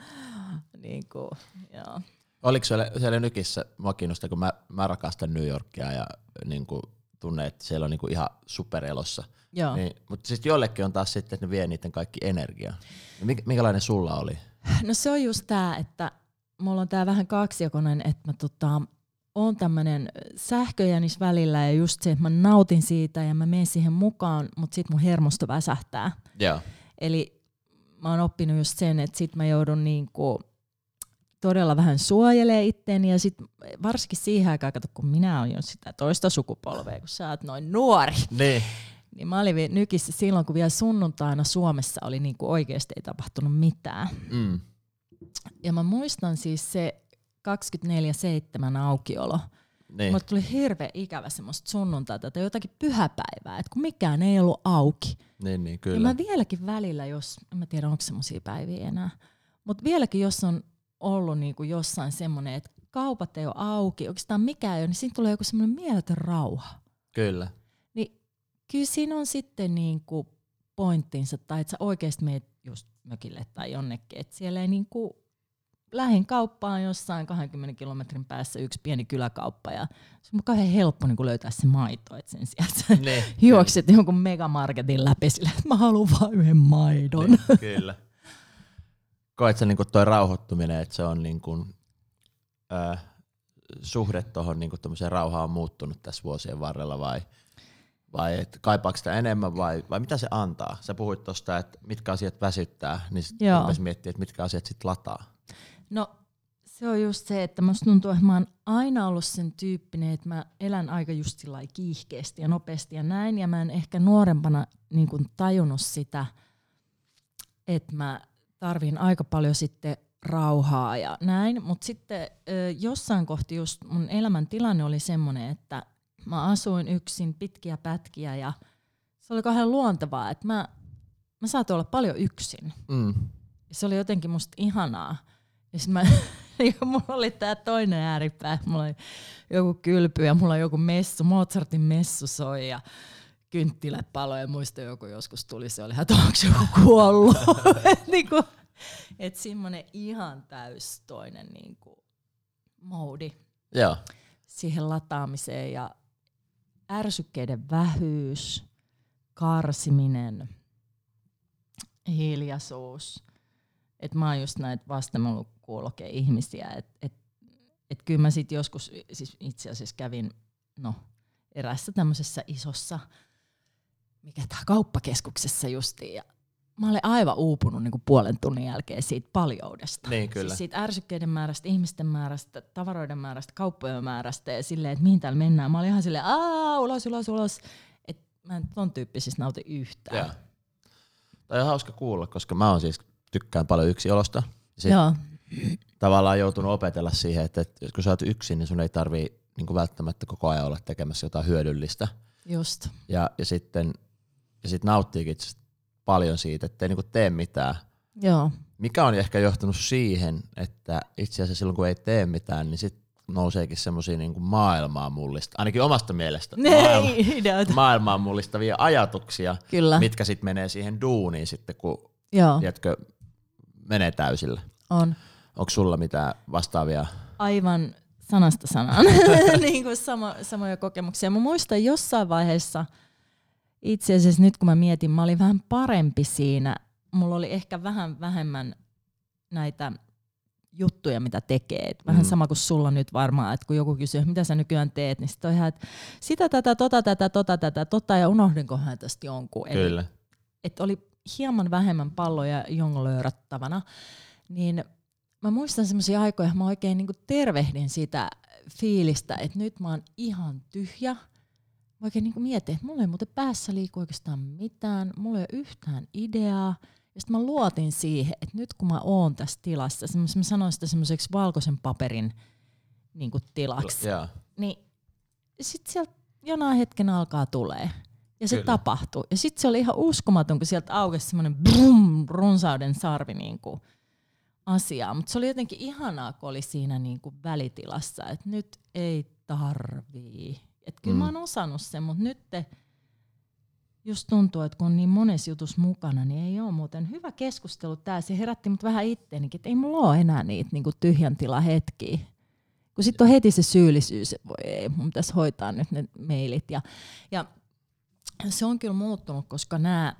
niin kuin, joo. Oliko siellä, siellä Nykissä makinusta, kun mä, mä rakastan New Yorkia ja niin kuin tunne, että siellä on niin kuin ihan superelossa. Niin, mutta siis jollekin on taas sitten, että ne vie niiden kaikki energiaa. Minkälainen sulla oli? No se on just tää, että mulla on tää vähän kaksijakoinen, että mä tota, oon tämmönen sähköjänis välillä ja just se, että mä nautin siitä ja mä menen siihen mukaan, mutta sit mun hermosto väsähtää. Joo. Eli mä oon oppinut just sen, että sit mä joudun niinku todella vähän suojelee itteeni ja sit varsinkin siihen aikaan, kato, kun minä oon jo sitä toista sukupolvea, kun sä oot noin nuori. Niin. Niin mä olin Nykissä silloin, kun vielä sunnuntaina Suomessa oli niinku oikeasti ei tapahtunut mitään. Mm. Ja mä muistan siis se kaksikymmentäneljä seitsemän aukiolo. Niin. Mulle tuli hirveän ikävä semmoista sunnuntaita tai jotakin pyhäpäivää, että kun mikään ei ollut auki. Niin, niin, kyllä. Ja mä vieläkin välillä, jos, en mä tiedä onko semmosia päiviä enää, mutta vieläkin jos on ollut niinku jossain semmoinen, että kaupat ei ole auki, oikeastaan mikään ei ole, niin siinä tulee joku semmoinen mieletön rauha. Kyllä. Kyllä siinä on sitten niinku pointtinsa, tai että sä oikeasti meet just mökille tai jonnekin, että siellä ei niinku lähin kauppaan jossain kaksikymmentä kilometrin päässä yksi pieni kyläkauppa, ja se on kauhean helppo niinku löytää se maito, että sen sijaan ne, juokset ne. Jonkun megamarketin läpi sillä, että mä haluan vaan yhden maidon. Ne, kyllä. Koet sä niinku toi rauhoittuminen, että se on niinku, äh, suhde tohon niinku tommoseen rauhaan on muuttunut tässä vuosien varrella vai? Vai et kaipaako sitä enemmän vai, vai mitä se antaa? Sä puhuit tuosta, että mitkä asiat väsyttää, niin sitten pitäisi miettiä, että mitkä asiat sitten lataa. No se on just se, että musta tuntuu, että mä oon aina ollut sen tyyppinen, että mä elän aika just sillä lailla kiihkeästi ja nopeasti ja näin. Ja mä en ehkä nuorempana niin kun tajunnut sitä, että mä tarviin aika paljon sitten rauhaa ja näin. Mutta sitten jossain kohti just mun elämäntilanne oli semmoinen, että mä asuin yksin pitkiä pätkiä ja se oli kauhean luontevaa, että mä, mä saatoin olla paljon yksin. Mm. Se oli jotenkin musta ihanaa. Ja sit mä, mulla oli tää toinen ääripää, mulla oli joku kylpy ja mulla oli joku messu, Mozartin messu soi ja kynttilät paloi. Muistan joku joskus tuli, se oli, että onko joku kuollut? Niinku, että semmonen ihan täys toinen niinku moodi. Joo. Siihen lataamiseen ja ärsykkeiden vähyys, karsiminen, hiljaisuus. Et mä oon just näitä vastamulokuuloke ihmisiä. Et, et, et kyllä mä sit joskus, siis itse asiassa kävin no, erässä tämmöisessä isossa, mikä tää kauppakeskuksessa justiin. Ja mä olen aivan uupunut niin kuin puolen tunnin jälkeen siitä paljoudesta. Niin, siis siitä ärsykkeiden määrästä, ihmisten määrästä, tavaroiden määrästä, kauppojen määrästä ja silleen, että mihin täällä mennään. Mä olin ihan silleen, aah, ulos, ulos, ulos. Et mä en ton tyyppisissä nauti yhtään. Tämä on hauska kuulla, koska mä oon siis, tykkään paljon yksiolosta. Tavallaan joutunut opetella siihen, että kun sä oot yksin, niin sun ei tarvii niin kuin välttämättä koko ajan olla tekemässä jotain hyödyllistä. Just. Ja, ja sitten ja sit nauttiikin itse paljon siitä, ettei niinku tee mitään. Joo. Mikä on ehkä johtanut siihen, että itse asiassa silloin kun ei tee mitään, niin sit nouseekin semmosia niinku maailmaa mullista, ainakin omasta mielestä maailma, maailmaa mullistavia ajatuksia, kyllä. Mitkä sit menee siihen duuniin sitten, kun tiedätkö, menee täysillä. On. Onko sulla mitään vastaavia? Aivan sanasta sanaan. Niin kuin sama, samoja kokemuksia. Mä muistan jossain vaiheessa, itse asiassa nyt kun mä mietin, mä olin vähän parempi siinä. Mulla oli ehkä vähän vähemmän näitä juttuja, mitä tekee. Vähän mm. sama kuin sulla nyt varmaan, että kun joku kysyy, mitä sä nykyään teet, niin sit on ihan, että sitä, tätä, tota, tätä, tota, tätä, tota, ja unohdinkohan tästä jonkun. Kyllä. Eli, että oli hieman vähemmän palloja jonglöörattavana. Niin mä muistan semmoisia aikoja, että mä oikein niinku tervehdin sitä fiilistä, että nyt mä oon ihan tyhjä. Mä oikein niin mietin, että mulla ei muuten päässä liiku oikeastaan mitään, mulla ei ole yhtään ideaa. Ja sitten mä luotin siihen, että nyt kun mä oon tässä tilassa, semmos, mä sanoin sitä semmoiseksi valkoisen paperin niin kuin tilaksi, yeah. Niin sitten sieltä jonain hetken alkaa tulee. Ja se tapahtuu. Ja sitten se oli ihan uskomaton, kun sieltä aukesi semmoinen brum, runsauden sarvi. Niin kuin. asiaa, mutta se oli jotenkin ihanaa, kun oli siinä niinku välitilassa, että nyt ei tarvii. Että kyllä mm. mä oon osannut sen, mutta nyt te, just tuntuu, että kun on niin monessa jutussa mukana, niin ei ole muuten hyvä keskustelu tää. Se herätti mut vähän itteenikin, että ei mulla ole enää niitä niinku tyhjän tila hetkiä. Kun sitten on heti se syyllisyys, että voi ei, mun pitäisi hoitaa nyt ne meilit. Ja, ja se on kyllä muuttunut, koska nämä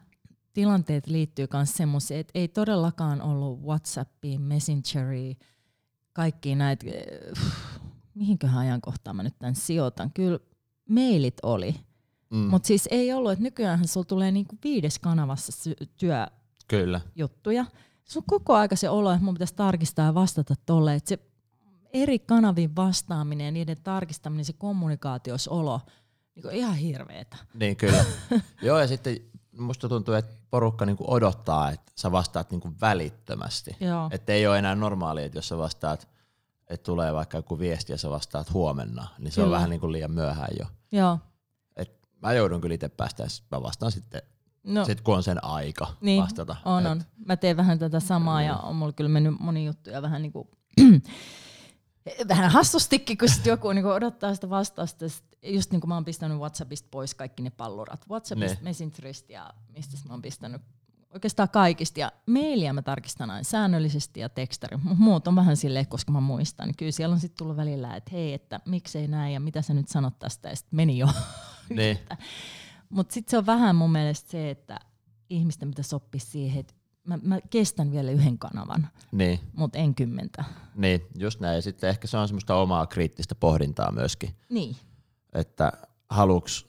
tilanteet liittyy myös semmoiseen, että ei todellakaan ollut WhatsAppiin, Messengeriin, kaikki näitä, mihinköhän ajankohtaan mä nyt tämän sijoitan. Kyllä meilit oli, mm. mutta siis ei ollut, että nykyäänhän sulla tulee niinku viides kanavassa työjuttuja. Se on koko aika se olo, että mun pitäisi tarkistaa ja vastata tolle, että se eri kanavin vastaaminen ja niiden tarkistaminen, se kommunikaatiosolo, niin kuin ihan hirveetä. Niin kyllä. Joo, ja sitten musta tuntuu, että porukka niinku odottaa, että sä vastaat niinku välittömästi. Että ei ole enää normaalia, että jos sä vastaat, että tulee vaikka joku viesti ja sä vastaat huomenna, niin se kyllä on vähän niinku liian myöhään jo. Joo. Et mä joudun kyllä itse päästä, mä vastaan sitten, no, sit kun on sen aika niin vastata. On, on. Mä teen vähän tätä samaa, mm. ja on mulla kyllä mennyt moni juttuja vähän niinku... vähän hassustikin, kun joku niinku odottaa sitä vastausta. Just niin kuin mä oon pistänyt WhatsAppista pois kaikki ne pallurat. WhatsAppista, ne. Messengeristä ja mistä mä oon pistänyt oikeastaan kaikista. Ja mailia mä tarkistan aina säännöllisesti ja tekstari. Muut on vähän silleen, koska mä muistan. Kyllä siellä on sitten tullut välillä, että hei, että miksei näin ja mitä sä nyt sanot tästä. Ja sitten meni jo. Mutta sitten se on vähän mun mielestä se, että ihmisten pitäisi oppia siihen, että Mä, mä kestän vielä yhden kanavan, niin, mutta en kymmentä. Niin, just näin. Ja sitten ehkä se on semmoista omaa kriittistä pohdintaa myöskin. Niin. Että haluuks...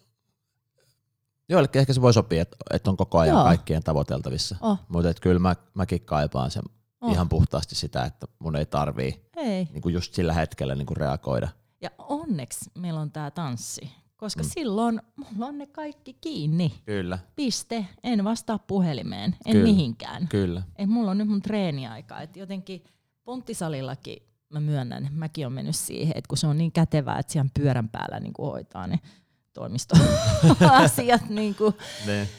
Joillekin ehkä se voi sopia, että et on koko ajan, joo, kaikkien tavoiteltavissa. Oh. Mutta kyllä mä, mäkin kaipaan sen, oh, ihan puhtaasti sitä, että mun ei tarvii ei. Niinku just sillä hetkellä niinku reagoida. Ja onneksi meillä on tää tanssi, koska mm. silloin mulla on ne kaikki kiinni. Kyllä. Piste. En vastaa puhelimeen. En kyllä mihinkään. Kyllä. Et mulla on nyt mun treeniaika. Et jotenkin ponttisalillakin mä myönnän, mäkin on mennyt siihen, että kun se on niin kätevää, että siellä pyörän päällä niinku hoitaa ne toimistoasiat. niinku. Ne.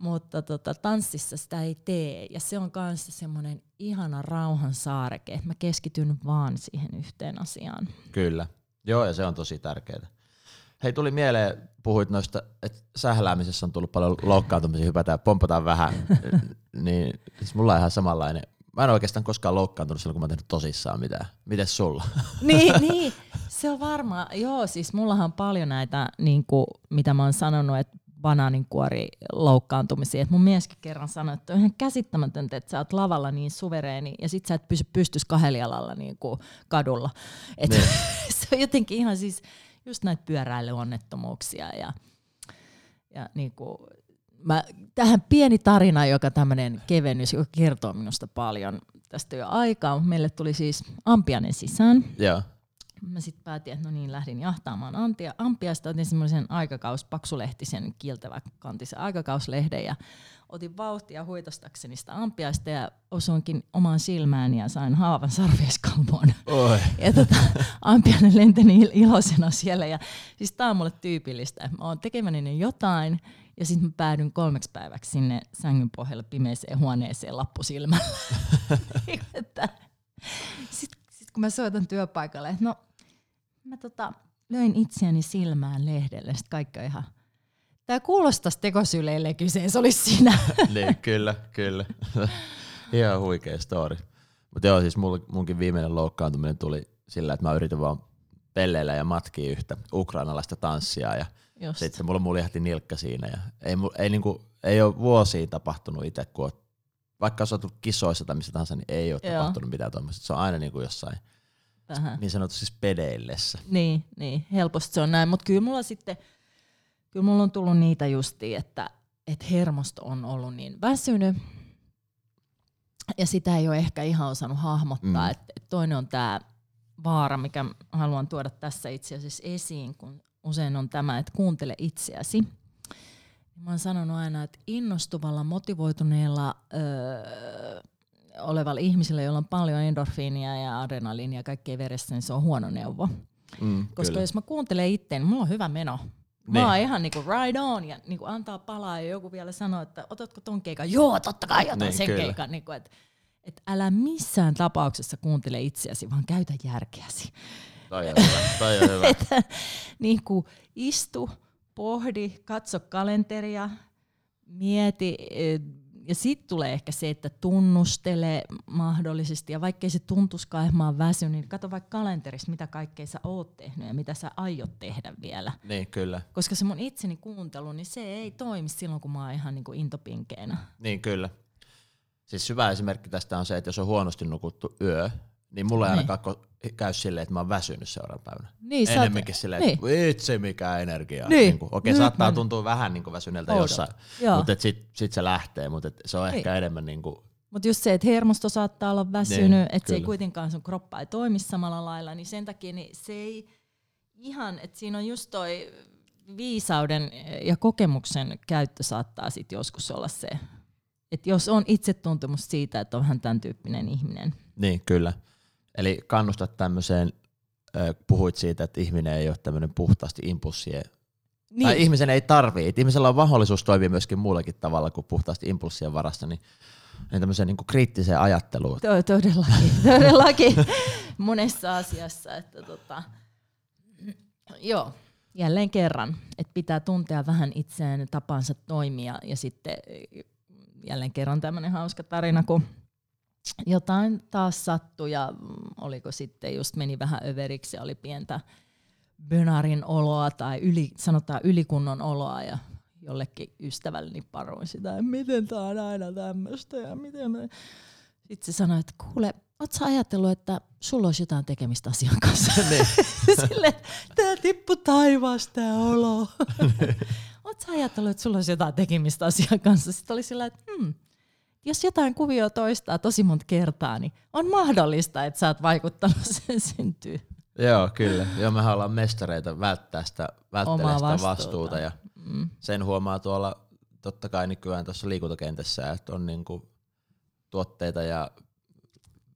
Mutta tota, tanssissa sitä ei tee. Ja se on kanssa semmoinen ihana rauhan saareke, että mä keskityn vaan siihen yhteen asiaan. Kyllä. Joo, ja se on tosi tärkeää. Hei, tuli mieleen, puhuit noista, että sähläämisessä on tullut paljon loukkaantumisia, hypätään, pompataan vähän, niin siis mulla on ihan samanlainen. Mä en oikeastaan koskaan loukkaantunut silloin, kun mä oon tehnyt tosissaan mitään. Mites sulla? Niin, niin, se on varmaan. Joo, siis mullahan on paljon näitä, niin kuin, mitä mä oon sanonut, että banaaninkuori loukkaantumisia. Et mun mieskin kerran sanoi, että on ihan käsittämätöntä, että sä oot lavalla niin suvereeni ja sit sä et pysy pystyssä kahdella niin kuin kadulla. Et niin. Se on jotenkin ihan siis... Just näitä pyöräilyonnettomuuksia. Ja, ja niinku, mä, tähän pieni tarina, joka tämmöinen kevennys, joka kertoo minusta paljon tästä jo aikaa. Meille tuli siis ampiainen sisään. Joo. Mä sitten päätin, että no niin, lähdin jahtaamaan antia. Ampiasta otin semmoisen aikakaus, paksulehtisen kieltävä kantisen aikakauslehden ja otin vauhtia huitostakseni sitä ampiaista ja osuinkin omaan silmääni ja sain haavan sarvieskalvoon. Ja tota, ampiainen lenteni iloisena siellä ja siis tää on mulle tyypillistä. Mä oon tekemäni jotain ja sit mä päädyin kolmeksi päiväksi sinne sängyn pohjalle pimeeseen huoneeseen lappusilmällä. Sitten sit kun mä soitan työpaikalle, että no mä tota, löin itseäni silmään lehdelle, sit kaikki on ihan... Tää kuulostaisi tekosyyleille kyseessä, olisi sinä. Niin, kyllä, kyllä. Ihan huikea story. Mutta joo, siis munkin viimeinen loukkaantuminen tuli sillä, että mä yritin vaan pelleillä ja matkia yhtä ukrainalaista tanssia. Ja sitten mulla muljahti nilkka siinä. Ja ei, ei, niinku, ei ole vuosiin tapahtunut itse, kun oot, vaikka olet ollut kisoissa tai missä tahansa, niin ei ole, joo, tapahtunut mitään tuommoista. Se on aina niinku jossain tähän niin sanotusti siis pedeillessä. Niin, niin, helposti se on näin. Mutta kyllä mulla sitten... Kyllä mulla on tullut niitä justiin, että, että hermosto on ollut niin väsynyt ja sitä ei ole ehkä ihan osannut hahmottaa. Mm. Et, et toinen on tämä vaara, mikä haluan tuoda tässä itse asiassa esiin, kun usein on tämä, että kuuntele itseäsi. Mä oon sanonut aina, että innostuvalla, motivoituneella öö, olevalla ihmisellä, jolla on paljon endorfiinia ja adrenaliinia ja kaikkea veressä, niin se on huono neuvo. Mm, Koska kyllä. jos mä kuuntelen itteen, niin mulla on hyvä meno. Mä oon ihan niinku ride on ja niinku antaa palaa ja joku vielä sanoo, että otatko ton keikan? Joo, totta kai otan niin, sen kyllä. keikan. Niinku, et, että älä missään tapauksessa kuuntele itseäsi, vaan käytä järkeäsi. Toi on hyvä. Toi on hyvä. Että, niin kuin istu, pohdi, katso kalenteria, mieti. Ja sitten tulee ehkä se, että tunnustele mahdollisesti, ja vaikkei se tuntuskaan, että mä oon väsynyt, niin katso vaikka kalenterista, mitä kaikkea sä oot tehnyt ja mitä sä aiot tehdä vielä. Niin, kyllä. Koska se mun itseni kuuntelu, niin se ei toimi silloin, kun mä oon ihan niinku intopinkeinä. Niin, kyllä. Siis hyvä esimerkki tästä on se, että jos on huonosti nukuttu yö, niin mulla ei niin. ainakaan käy silleen, että mä oon väsynyt seuraavan päivänä. Niin, ennemminkin saat... silleen, että niin. itse mikä energiaa. Niin. Niin okei, nyt saattaa tuntua vähän niin väsyneeltä jossain, mutta sitten sit se lähtee, mutta se on ehkä niin. enemmän niin kuin... Mutta just se, että hermosto saattaa olla väsynyt, niin, että se ei kuitenkaan sun kroppa ei toimi samalla lailla, niin sen takia niin se ei ihan, että siinä on just toi viisauden ja kokemuksen käyttö saattaa sit joskus olla se, että jos on itsetuntemus siitä, että on vähän tämän tyyppinen ihminen. Niin, kyllä. Eli kannustat tämmöiseen, puhuit siitä, että ihminen ei ole tämmöinen puhtaasti impulssien, niin. tai ihmisen ei tarvitse, ihmisellä on mahdollisuus toimia myöskin muullakin tavalla kuin puhtaasti impulssien varassa, niin, niin tämmöiseen niin kuin kriittiseen ajatteluun. To- todellakin, todellakin monessa asiassa, että tota, joo, jälleen kerran, että pitää tuntea vähän itseään tapansa toimia, ja sitten jälleen kerran tämmöinen hauska tarina, kun jotain taas sattui ja oliko sitten just meni vähän överiksi ja oli pientä bönarin oloa tai yli, sanotaan ylikunnon oloa ja jollekin ystävälleni paruin sitä, että miten tää on aina tämmöstä ja miten... Sitten se sanoi, että kuule, oot sä ajatellut, että sulla olisi jotain tekemistä asian kanssa? Silleen, tää tippu taivaasta tää olo. Oot sä ajatellut, että sulla olisi jotain tekemistä asian kanssa? Sitten oli sillä, että hmm. Jos jotain kuvioa toistaa tosi monta kertaa, niin on mahdollista, että sä oot vaikuttanut sen syntyyn. Joo, kyllä. Joo, mehän ollaan mestareita välttää sitä, välttelee sitä vastuuta. vastuuta ja mm. Sen huomaa tuolla totta kai nykyään tuossa liikuntakentässä, että on niinku tuotteita ja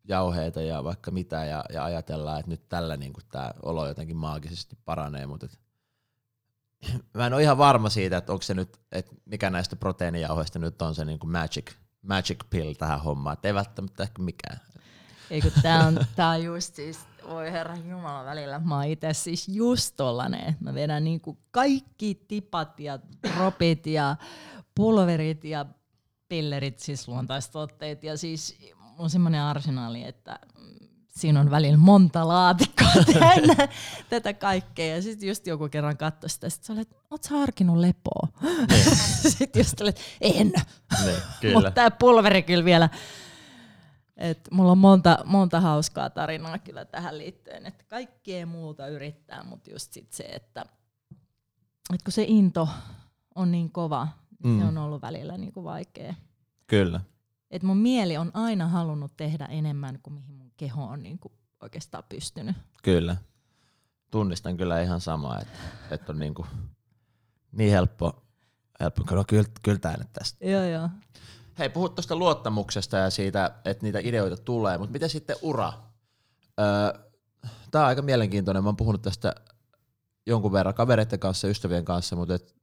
jauheita ja vaikka mitä ja, ja ajatellaan, että nyt tällä niinku tää olo jotenkin maagisesti paranee, mutta et mä en ole ihan varma siitä, että onko se nyt, että mikä näistä proteiinijauheista nyt on se niinku magic. Magic pill tähän hommaan, ettei välttämättä ehkä mikään. Ei kun tää on, tää on just siis, voi herran jumala välillä, mä oon ite siis just tollanen, mä vedän niinku kaikki tipat ja dropit ja pulverit ja pillerit, siis luontaistotteet ja siis on semmonen arsenaali, että siinä on välillä monta laatikkoa täynnä tätä kaikkea. Ja sitten just joku kerran katsoi sitä, sit sä olet, oot sä harkinnut lepoa? Sitten just olet, en. Mutta tää pulveri kyllä vielä. Et mulla on monta, monta hauskaa tarinaa kyllä tähän liittyen. Että kaikkea muuta yrittää, mutta just sit se, että et kun se into on niin kova, niin mm. se on ollut välillä niinku vaikea. Kyllä. Et mun mieli on aina halunnut tehdä enemmän kuin mihin mun keho on niinku oikeastaan pystynyt. Kyllä. Tunnistan kyllä ihan samaa, että et on niinku niin helppo. helppo. No, kyllä, kyllä tää nyt tästä. Joo, joo. Hei, puhut tuosta luottamuksesta ja siitä, että niitä ideoita tulee, mutta miten sitten ura? Öö, tää on aika mielenkiintoinen. Mä oon puhunut tästä jonkun verran kavereiden kanssa, ystävien kanssa, mutta et,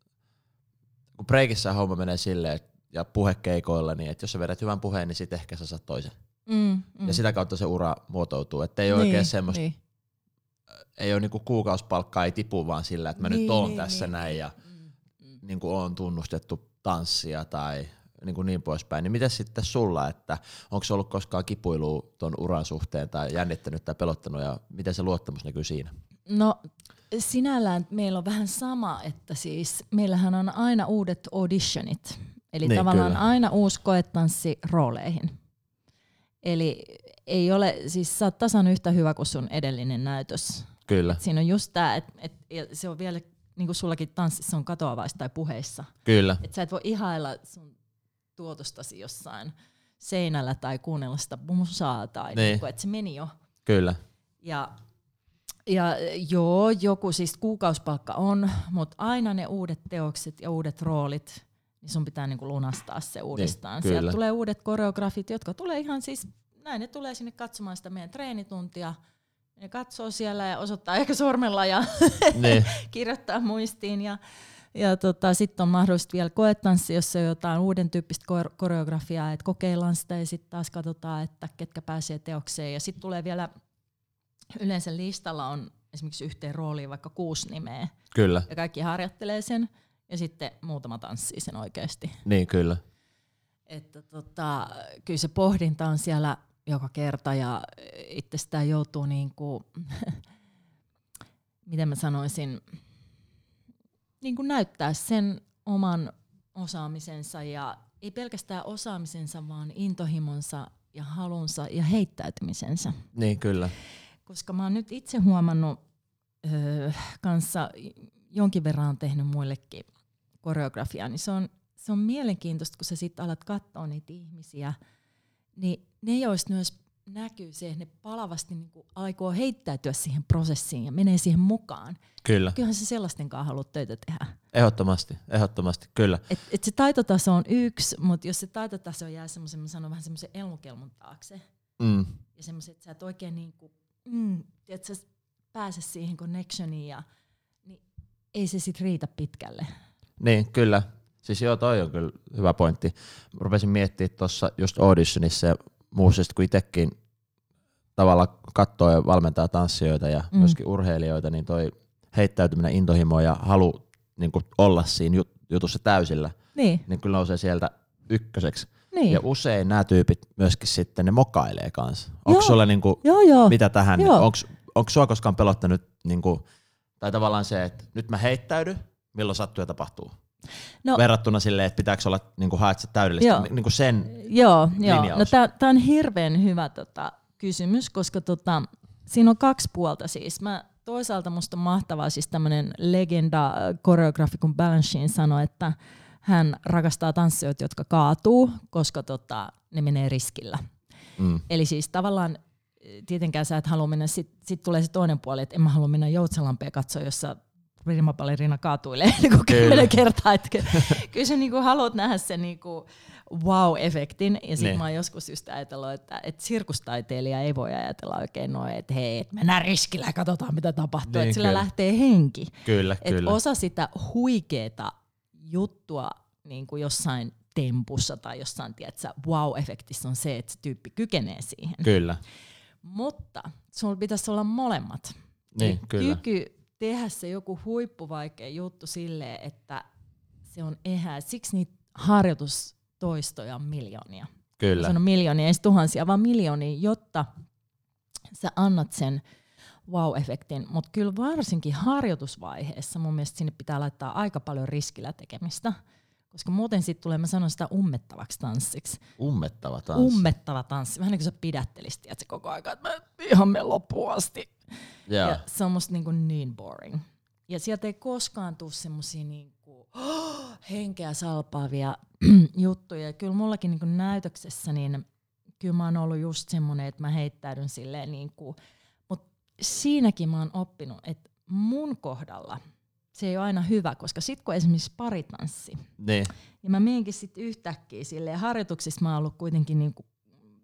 kun breikissä homma menee silleen, että ja puhekeikoilla, niin että jos sä vedät hyvän puheen, niin sit ehkä sä saat toisen. Mm, mm. Ja sitä kautta se ura muotoutuu. Että ei niin, oikein semmoista, niin. ei ole niinku kuukausipalkkaa, ei tipu vaan sillä, että mä niin, nyt oon niin, tässä niin. näin ja mm, mm. niinku oon tunnustettu tanssia tai niinku niin poispäin. Niin mitäs sitten sulla, että onko se ollut koskaan kipuilua ton uran suhteen tai jännittänyt tai pelottanut ja miten se luottamus näkyy siinä? No sinällään meillä on vähän sama, että siis meillähän on aina uudet auditionit. Eli niin, tavallaan kyllä. aina uusi koetanssi rooleihin. Eli ei ole, siis sä oot tasan yhtä hyvä kuin sun edellinen näytös. Kyllä. Siinä on just tää, että et, se on vielä, niin kuin sullakin tanssissa on katoavaista tai puheissa. Kyllä. Että sä et voi ihailla sun tuotostasi jossain seinällä tai kuunnella sitä musaa tai niin. Niin että se meni jo. Kyllä. Ja, ja joo, joku siis kuukausipalkka on, mutta aina ne uudet teokset ja uudet roolit, niin sun pitää niinku lunastaa se uudestaan. Niin, sieltä tulee uudet koreografit, jotka tulee ihan siis, näin ne tulee sinne katsomaan sitä meidän treenituntia. Ne katsoo siellä ja osoittaa ehkä sormella ja niin. kirjoittaa muistiin ja Ja tota, sitten on mahdollisesti vielä koetanssi, jos on jotain uuden tyyppistä koreografiaa, että kokeillaan sitä ja sitten taas katsotaan, että ketkä pääsee teokseen. Ja sitten tulee vielä, yleensä listalla on esimerkiksi yhteen rooliin vaikka kuusi nimeä. Kyllä. Ja kaikki harjoittelee sen ja sitten muutama tanssii sen oikeasti. Niin, kyllä. Että tota, kyllä se pohdinta on siellä joka kerta ja itse sitä joutuu niinku, miten mä sanoisin, niinku näyttää sen oman osaamisensa ja ei pelkästään osaamisensa, vaan intohimonsa ja halunsa ja heittäytymisensä. Niin, kyllä. Koska mä oon nyt itse huomannut öö, kanssa, jonkin verran on tehnyt muillekin koreografiaa, niin se on, se on mielenkiintoista, kun sä sit alat katsoa niitä ihmisiä, niin ne, joista myös näkyy se, että ne palavasti niinku aikoo heittäytyä siihen prosessiin ja menee siihen mukaan. Kyllä. Kyllähän sä sellaisten kanssa haluat töitä tehdä. Ehdottomasti, ehdottomasti, kyllä. Et, et se taitotaso on yksi, mutta jos se taitotaso jää semmoisen, mä sanon vähän semmoisen elmukelmun taakse, mm. ja semmoisen, että sä et oikein niinku, mm, et sä pääse siihen connectioniin, ja, niin ei se sit riitä pitkälle. Niin, kyllä. Siis joo, toi on kyllä hyvä pointti. Rupesin miettimään tuossa just auditionissa ja muussa, kun itsekin tavallaan katsoo ja valmentaa tanssijoita ja mm. myöskin urheilijoita, niin toi heittäytyminen, intohimo ja halu niin kun olla siinä jutussa täysillä, niin, niin kyllä nousee sieltä ykköseksi. Niin. Ja usein nämä tyypit myöskin sitten ne mokailee kanssa. Onko sulla niinku, joo, joo. mitä tähän, onko sua koskaan pelottanut, niinku, tai tavallaan se, että nyt mä heittäydy, milloin sattuu ja tapahtuu? No, verrattuna silleen, että pitääkö olla niinku haet täydellistä niinku sen joo, linjaus. Joo. No, tämä on hirveän hyvä tota, kysymys, koska tota, siinä on kaksi puolta siis. Mä, toisaalta musta on mahtavaa, siis tämmöinen legenda koreografi kuin Balanchin sanoi, että hän rakastaa tanssijoita, jotka kaatuu, koska tota, ne menee riskillä. Mm. Eli siis tavallaan tietenkään sä et halua mennä, sit, sit tulee se toinen puoli, että en mä halua mennä Joutsenlampeen katsoa, jossa rimapalleriina kaatuilee kymmenen kertaa. Kyllä sä niinku haluat nähdä sen niinku wow-efektin. Ja sit ne. Mä oon joskus just ajatellut, että et sirkustaiteilija ei voi ajatella oikein noin, että hei, et mennään riskillä ja katsotaan mitä tapahtuu. Niin, sillä kyllä. lähtee henki. Kyllä, et kyllä. Osa sitä huikeeta juttua niin kuin jossain tempussa tai jossain tiedätkö, wow-efektissä on se, että se tyyppi kykenee siihen. Kyllä. Mutta sulla pitäisi olla molemmat. Niin, kyllä. Kyky tehdä se joku huippuvaikea juttu silleen, että se on ehää. Siksi niitä harjoitustoistoja on miljoonia. Kyllä. Se on miljoonia, ei tuhansia, vaan miljoonia, jotta sä annat sen wow-efektin. Mutta kyllä varsinkin harjoitusvaiheessa mun mielestä sinne pitää laittaa aika paljon riskillä tekemistä. Koska muuten sitten tulee, mä sanon sitä ummettavaksi tanssiksi. Ummettava tanssi. Ummettava tanssi. Vähän niin kuin sä pidättelisit, tiedätkö, koko ajan, että mä ihan menen loppuun asti. Yeah. Ja se on musta niin, kuin niin boring. Ja sieltä ei koskaan tule semmosia niin kuin, oh, henkeä salpaavia juttuja. Ja kyllä mullakin niin kuin näytöksessä, niin kyllä mä oon ollut just semmonen, että mä heittäydyn silleen niin kuin. Mut siinäkin mä oon oppinut, että mun kohdalla se ei ole aina hyvä, koska sit kun esimerkiksi paritanssi. Ne. Ja mä meinkin sit yhtäkkiä silleen, harjoituksissa mä oon ollut kuitenkin niin kuin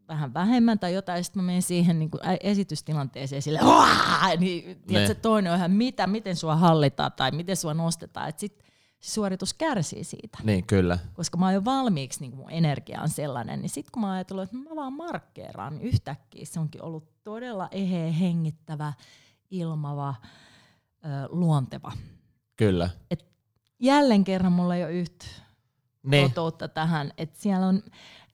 vähän vähemmän tai jotain, ja sitten mä menen siihen niin kuin esitystilanteeseen silleen, niin tiedätkö, toinen on ihan mitä, miten sua hallitaan tai miten sua nostetaan, että sitten suoritus kärsii siitä. Niin, kyllä. Koska mä oon jo valmiiksi, niin kuin mun energia on sellainen, niin sitten kun mä oon ajatellut, että mä vaan markkeeraan, niin yhtäkkiä se onkin ollut todella eheä, hengittävä, ilmava, ö, luonteva. Kyllä. Et jälleen kerran mulla ei ole yhtä kotoutta tähän, että siellä on.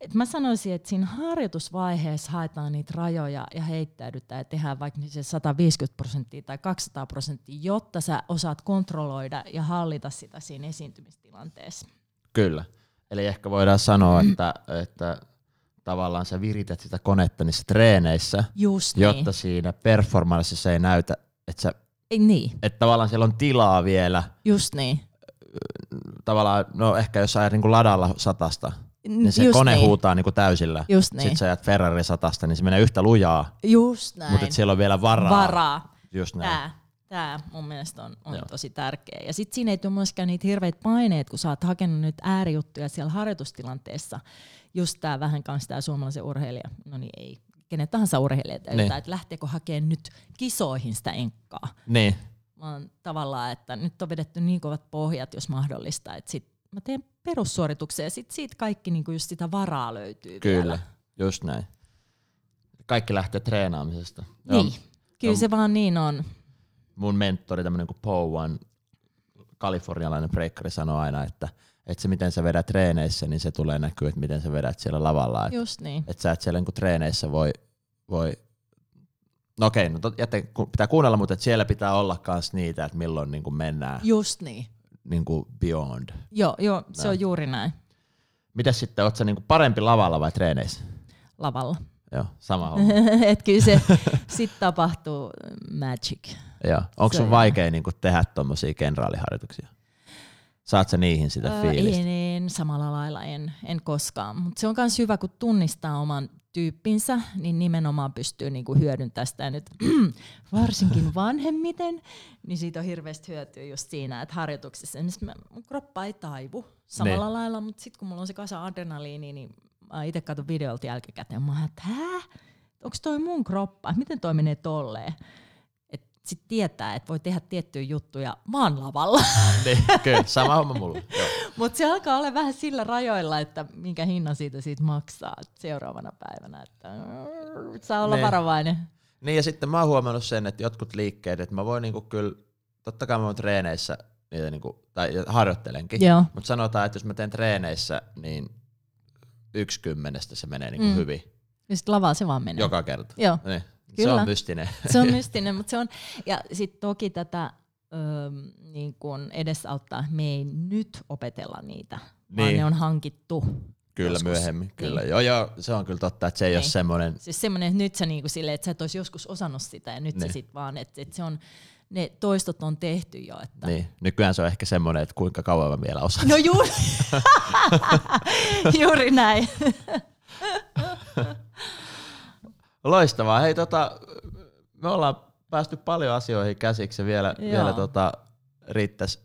Et mä sanoisin, että siinä harjoitusvaiheessa haetaan niitä rajoja ja heittäydytään ja tehdään vaikka se sata viisikymmentä prosenttia tai kaksisataa prosenttia, jotta sä osaat kontrolloida ja hallita sitä siinä esiintymistilanteessa. Kyllä. Eli ehkä voidaan sanoa, että, että tavallaan sä virität sitä konetta niissä treeneissä, just niin, jotta siinä performanssissa ei näytä, että sä, ei niin, että tavallaan siellä on tilaa vielä. Just niin. Tavallaan, no ehkä jos sä ajat niin kuin ladalla satasta. Niin se just kone niin huutaa niinku täysillä. Niin. Sitten sä ajat Ferrari satasta, niin se menee yhtä lujaa. Just näin. Mutta siellä on vielä varaa. Varaa. Just näin. Tää, tää mun mielestä on, on tosi tärkeä. Ja sit siinä ei tule myöskään niitä hirveitä paineet, kun sä oot hakenut nyt äärijuttuja siellä harjoitustilanteessa. Just tää vähän kans tää suomalaisen urheilija, no niin ei, kenet tahansa urheilija täyttää, niin, että lähteekö hakemaan nyt kisoihin sitä enkkaa. Niin. vaan tavallaan, että nyt on vedetty niin kovat pohjat, jos mahdollista, että sit mä teen perussuorituksia ja sit siitä kaikki niinku just sitä varaa löytyy. Kyllä, vielä. Just näin. Kaikki lähtee treenaamisesta. Niin, joo. Kyllä no, se vaan niin on. Mun mentori, tämmönen kuin Pouwan, kalifornialainen breikkari, sanoo aina, että et se miten sä vedät treeneissä, niin se tulee näkyy, että miten sä vedät siellä lavalla. Et, just niin. Että sä et siellä niinku treeneissä voi... voi no okei, no tot, jätte, pitää kuunnella, mutta siellä pitää olla kans niitä, että milloin niinku mennään. Just niin. Niinku beyond. Joo, joo se on juuri näin. Mitäs sitten, oot sä niinku parempi lavalla vai treeneissä? Lavalla. Joo, sama homma. Et kyllä se sit tapahtuu magic. Joo, onko sun vaikea niinku tehdä tommosia kenraaliharjoituksia? Saat sä niihin sitä öö, fiilistä? En, en, samalla lailla en, en koskaan. Mut se on myös hyvä, kun tunnistaa oman tyyppinsä, niin nimenomaan pystyy niinku hyödyntämään sitä nyt varsinkin vanhemmiten, niin siitä on hirveästi hyötyä just siinä, että harjoituksessa esimerkiksi mun kroppa ei taivu samalla ne. lailla, mutta sitten kun mulla on se kasa adrenaliini, niin mä itse katson videolta jälkikäteen, mä oon, että hää? Onko toi mun kroppa? Miten toi menee tolleen? Et sit tietää, että voi tehdä tiettyjä juttuja vaan lavalla. Niin, kyllä, sama homma mulla. Mutta se alkaa olla vähän sillä rajoilla, että minkä hinnan siitä, siitä maksaa seuraavana päivänä. Että saa olla niin. varovainen. Niin ja sitten mä oon huomannut sen, että jotkut liikkeet, että mä voin niinku kyllä, totta kai mä oon treeneissä, niitä niinku, tai harjoittelenkin, mutta sanotaan, että jos mä teen treeneissä, niin yksi kymmenestä se menee niinku mm. hyvin. Ja sit lavaa se vaan menee. Joka kerta. Joo. Niin. Se on mystinen. Se on mystinen, mutta se on, ja sit toki tätä... Öö, niin kun edesauttaa, me ei nyt opetella niitä, niin. vaan ne on hankittu. Kyllä joskus. Myöhemmin, kyllä. Niin. Joo, joo, se on kyllä totta, että se ei niin. ole semmoinen. Siis semmoinen, että nyt sä niinku silleen, että sä et olisi joskus osannut sitä ja nyt niin. se sit vaan, että et se on, ne toistot on tehty jo. Että. Niin, nykyään se on ehkä semmoinen, että kuinka kauan mä vielä osaan. No juuri, juuri näin. Loistavaa. Hei, tota, me ollaan päästy paljon asioihin käsiksi ja vielä, vielä tota, riittäisi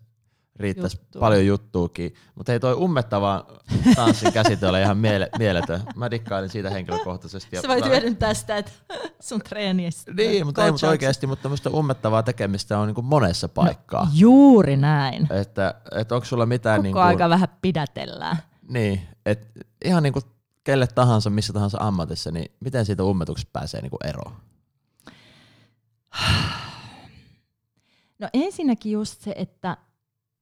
riittäis Juttu. paljon juttuukin. Mutta hei, toi ummettavan tanssin käsite oli ihan miele, mieletön. Mä dikkailin siitä henkilökohtaisesti. Sä voit hyödyntää sitä, että sun treenissä. Niin, mutta ei mut oikeasti, mutta tämmöistä ummettavaa tekemistä on niinku monessa paikkaa. No, juuri näin. Että et onko sulla mitään... Koko niinku, aika vähän pidätellään. Niin, että ihan niinku kelle tahansa, missä tahansa ammatissa, niin miten siitä ummetuksesta pääsee niinku eroon? No ensinnäkin just se, että,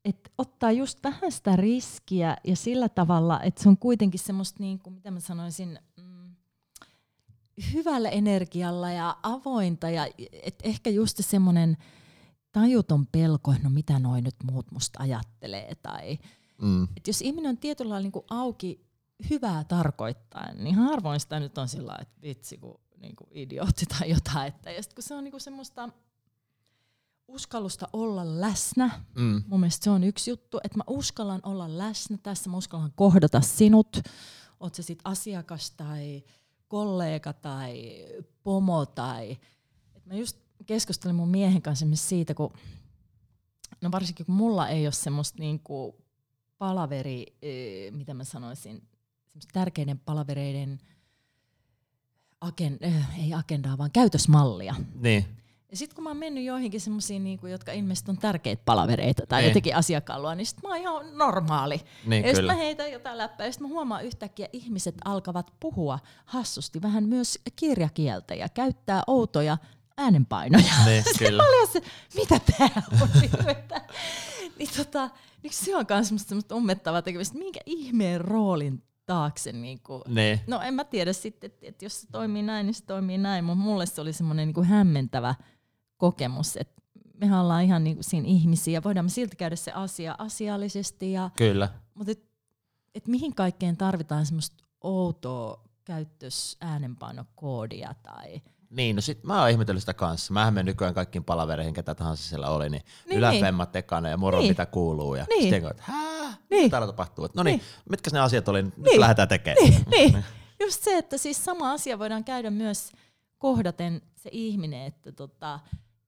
että ottaa just vähän sitä riskiä ja sillä tavalla, että se on kuitenkin semmoista, niin kuin, mitä mä sanoisin, mm, hyvällä energialla ja avointa ja et ehkä just semmoinen tajuton pelko, että no mitä noi nyt muut musta ajattelee. Tai, mm. että jos ihminen on tietyllä lailla niin kuin auki hyvää tarkoittain, niin harvoin sitä nyt on sillä lailla, että vitsi kun niinku idiootti tai jotain, että ja sit kun se on niinku semmoista uskallusta olla läsnä, mm. mun mielestä se on yksi juttu, että mä uskallan olla läsnä tässä, mä uskallan kohdata sinut, oot sä sit asiakas tai kollega tai pomo tai, et mä just keskustelin mun miehen kanssa myös siitä, kun no varsinkin kun mulla ei ole semmoista niinku palaveri, mitä mä sanoisin, semmoista tärkeiden palavereiden Agen, ei agendaa, vaan käytösmallia. Niin. Ja sit kun mä oon mennyt joihinkin semmosiin, niinku, jotka ilmeisesti on tärkeitä palavereita tai niin. jotenkin asiakallua, niin sit mä oon ihan normaali. Niin, ja sit mä heitän jotain läppää ja sit mä huomaan yhtäkkiä, ihmiset alkavat puhua hassusti vähän myös kirjakieltä ja käyttää outoja äänenpainoja. Niin, kyllä. Se, mitä tää on? niin, tota, niin se on myös semmoista ummettavaa tekemistä, minkä ihmeen roolin taakse. Niinku. No en mä tiedä sitten, että et jos se toimii näin, niin se toimii näin, mutta mulle se oli semmoinen niinku hämmentävä kokemus, että mehän ollaan ihan niinku siinä ihmisiä, voidaan me silti käydä se asia asiallisesti, ja, Kyllä. mutta et, et mihin kaikkeen tarvitaan semmoista outoa käyttös äänenpainokoodia tai... Niin, no sit mä oon ihmetellyt sitä kanssa. Mähän menen nykyään kaikkiin palavereihin, ketä tahansa siellä oli, niin, niin yläfemmat ekana ja moro niin. mitä kuuluu. Ja niin. sitten koet, hää, niin. täällä tapahtuu. No niin, mitkä ne asiat oli, nyt niin. lähdetään tekemään. Niin. niin. Just se, että siis sama asia voidaan käydä myös kohdaten se ihminen, että tota,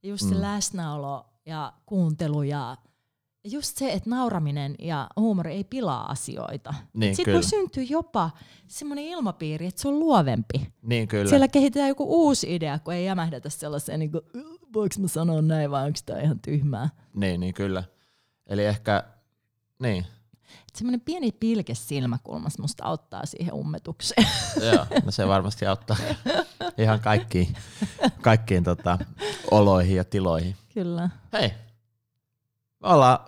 just se mm. läsnäolo ja kuuntelu ja just se, että nauraminen ja huumori ei pilaa asioita. Niin, sitten voi syntyä jopa semmoinen ilmapiiri, että se on luovempi. Niin, kyllä. Siellä kehitetään joku uusi idea, kun ei jämähdätä sellaiseen niin kuin, voiko mä sanoa näin vai onko tämä ihan tyhmää? Niin, niin kyllä. Eli ehkä, niin. Semmoinen pieni pilke silmäkulmassa musta auttaa siihen ummetukseen. Joo, no se varmasti auttaa ihan kaikkiin, kaikkiin tota, oloihin ja tiloihin. Kyllä. Hei, me ollaan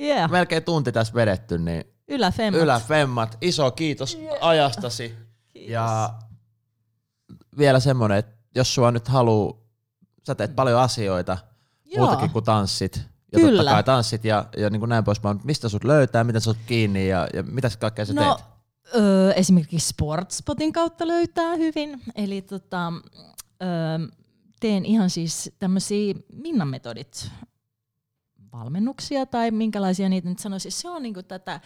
yeah. melkein tunti tässä vedetty, niin Yläfemmat. Yläfemmat. Iso kiitos yeah. ajastasi. Kiitos. Ja vielä semmoinen, että jos sua nyt haluu, sä teet paljon asioita, Joo. muutakin kuin tanssit. Ja Kyllä. totta kai tanssit ja, ja niin kuin näin pois. Mistä sut löytää, miten sä oot kiinni ja, ja mitä kaikkea sä no, teet? Öö, esimerkiksi Sportspotin kautta löytää hyvin. Eli tota, öö, teen ihan siis tämmöisiä Minna metodit valmennuksia tai minkälaisia niitä nyt sanoisi. Se on niinku tätä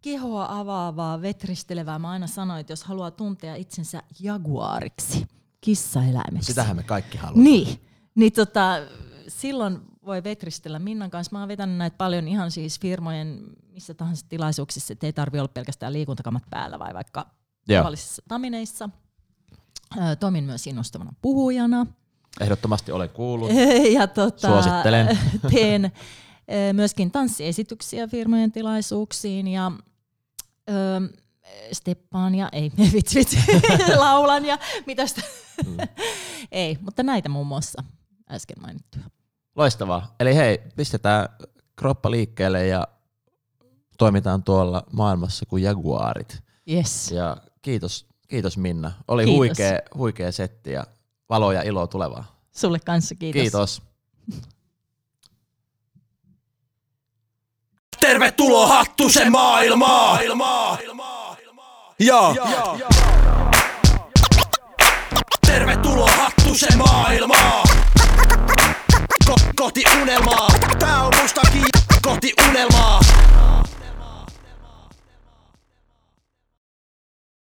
kehoa avaavaa, vetristelevää. Mä aina sanoin, että jos haluaa tuntea itsensä jaguariksi, kissaeläimeksi. Sitähän me kaikki haluamme. Niin, niin tota, silloin voi vetristellä Minnan kanssa. Mä oon vetänyt näitä paljon ihan siis firmojen missä tahansa tilaisuuksissa, että ei tarvitse olla pelkästään liikuntakamat päällä vai vaikka tavallisissa tamineissa. Toimin myös innostavana puhujana. Ehdottomasti olen kuullut. Ja tota, suosittelen. Teen myöskin tanssiesityksiä firmojen tilaisuuksiin ja ö, steppaan ja ei, vitsi, vitsi, laulan ja mitästä. Mm. Ei, mutta näitä muun muassa äsken mainittuja. Loistavaa. Eli hei, pistetään kroppa liikkeelle ja toimitaan tuolla maailmassa kuin jaguarit. Yes. Ja kiitos, kiitos Minna. Oli kiitos. Huikea, huikea setti ja valoa ja iloa tulevaa. Sulle kanssa kiitos. Kiitos. Tervetuloa Hattusen maailmaan! Joo! Tervetuloa Hattusen maailmaan! Ko- kohti unelmaa!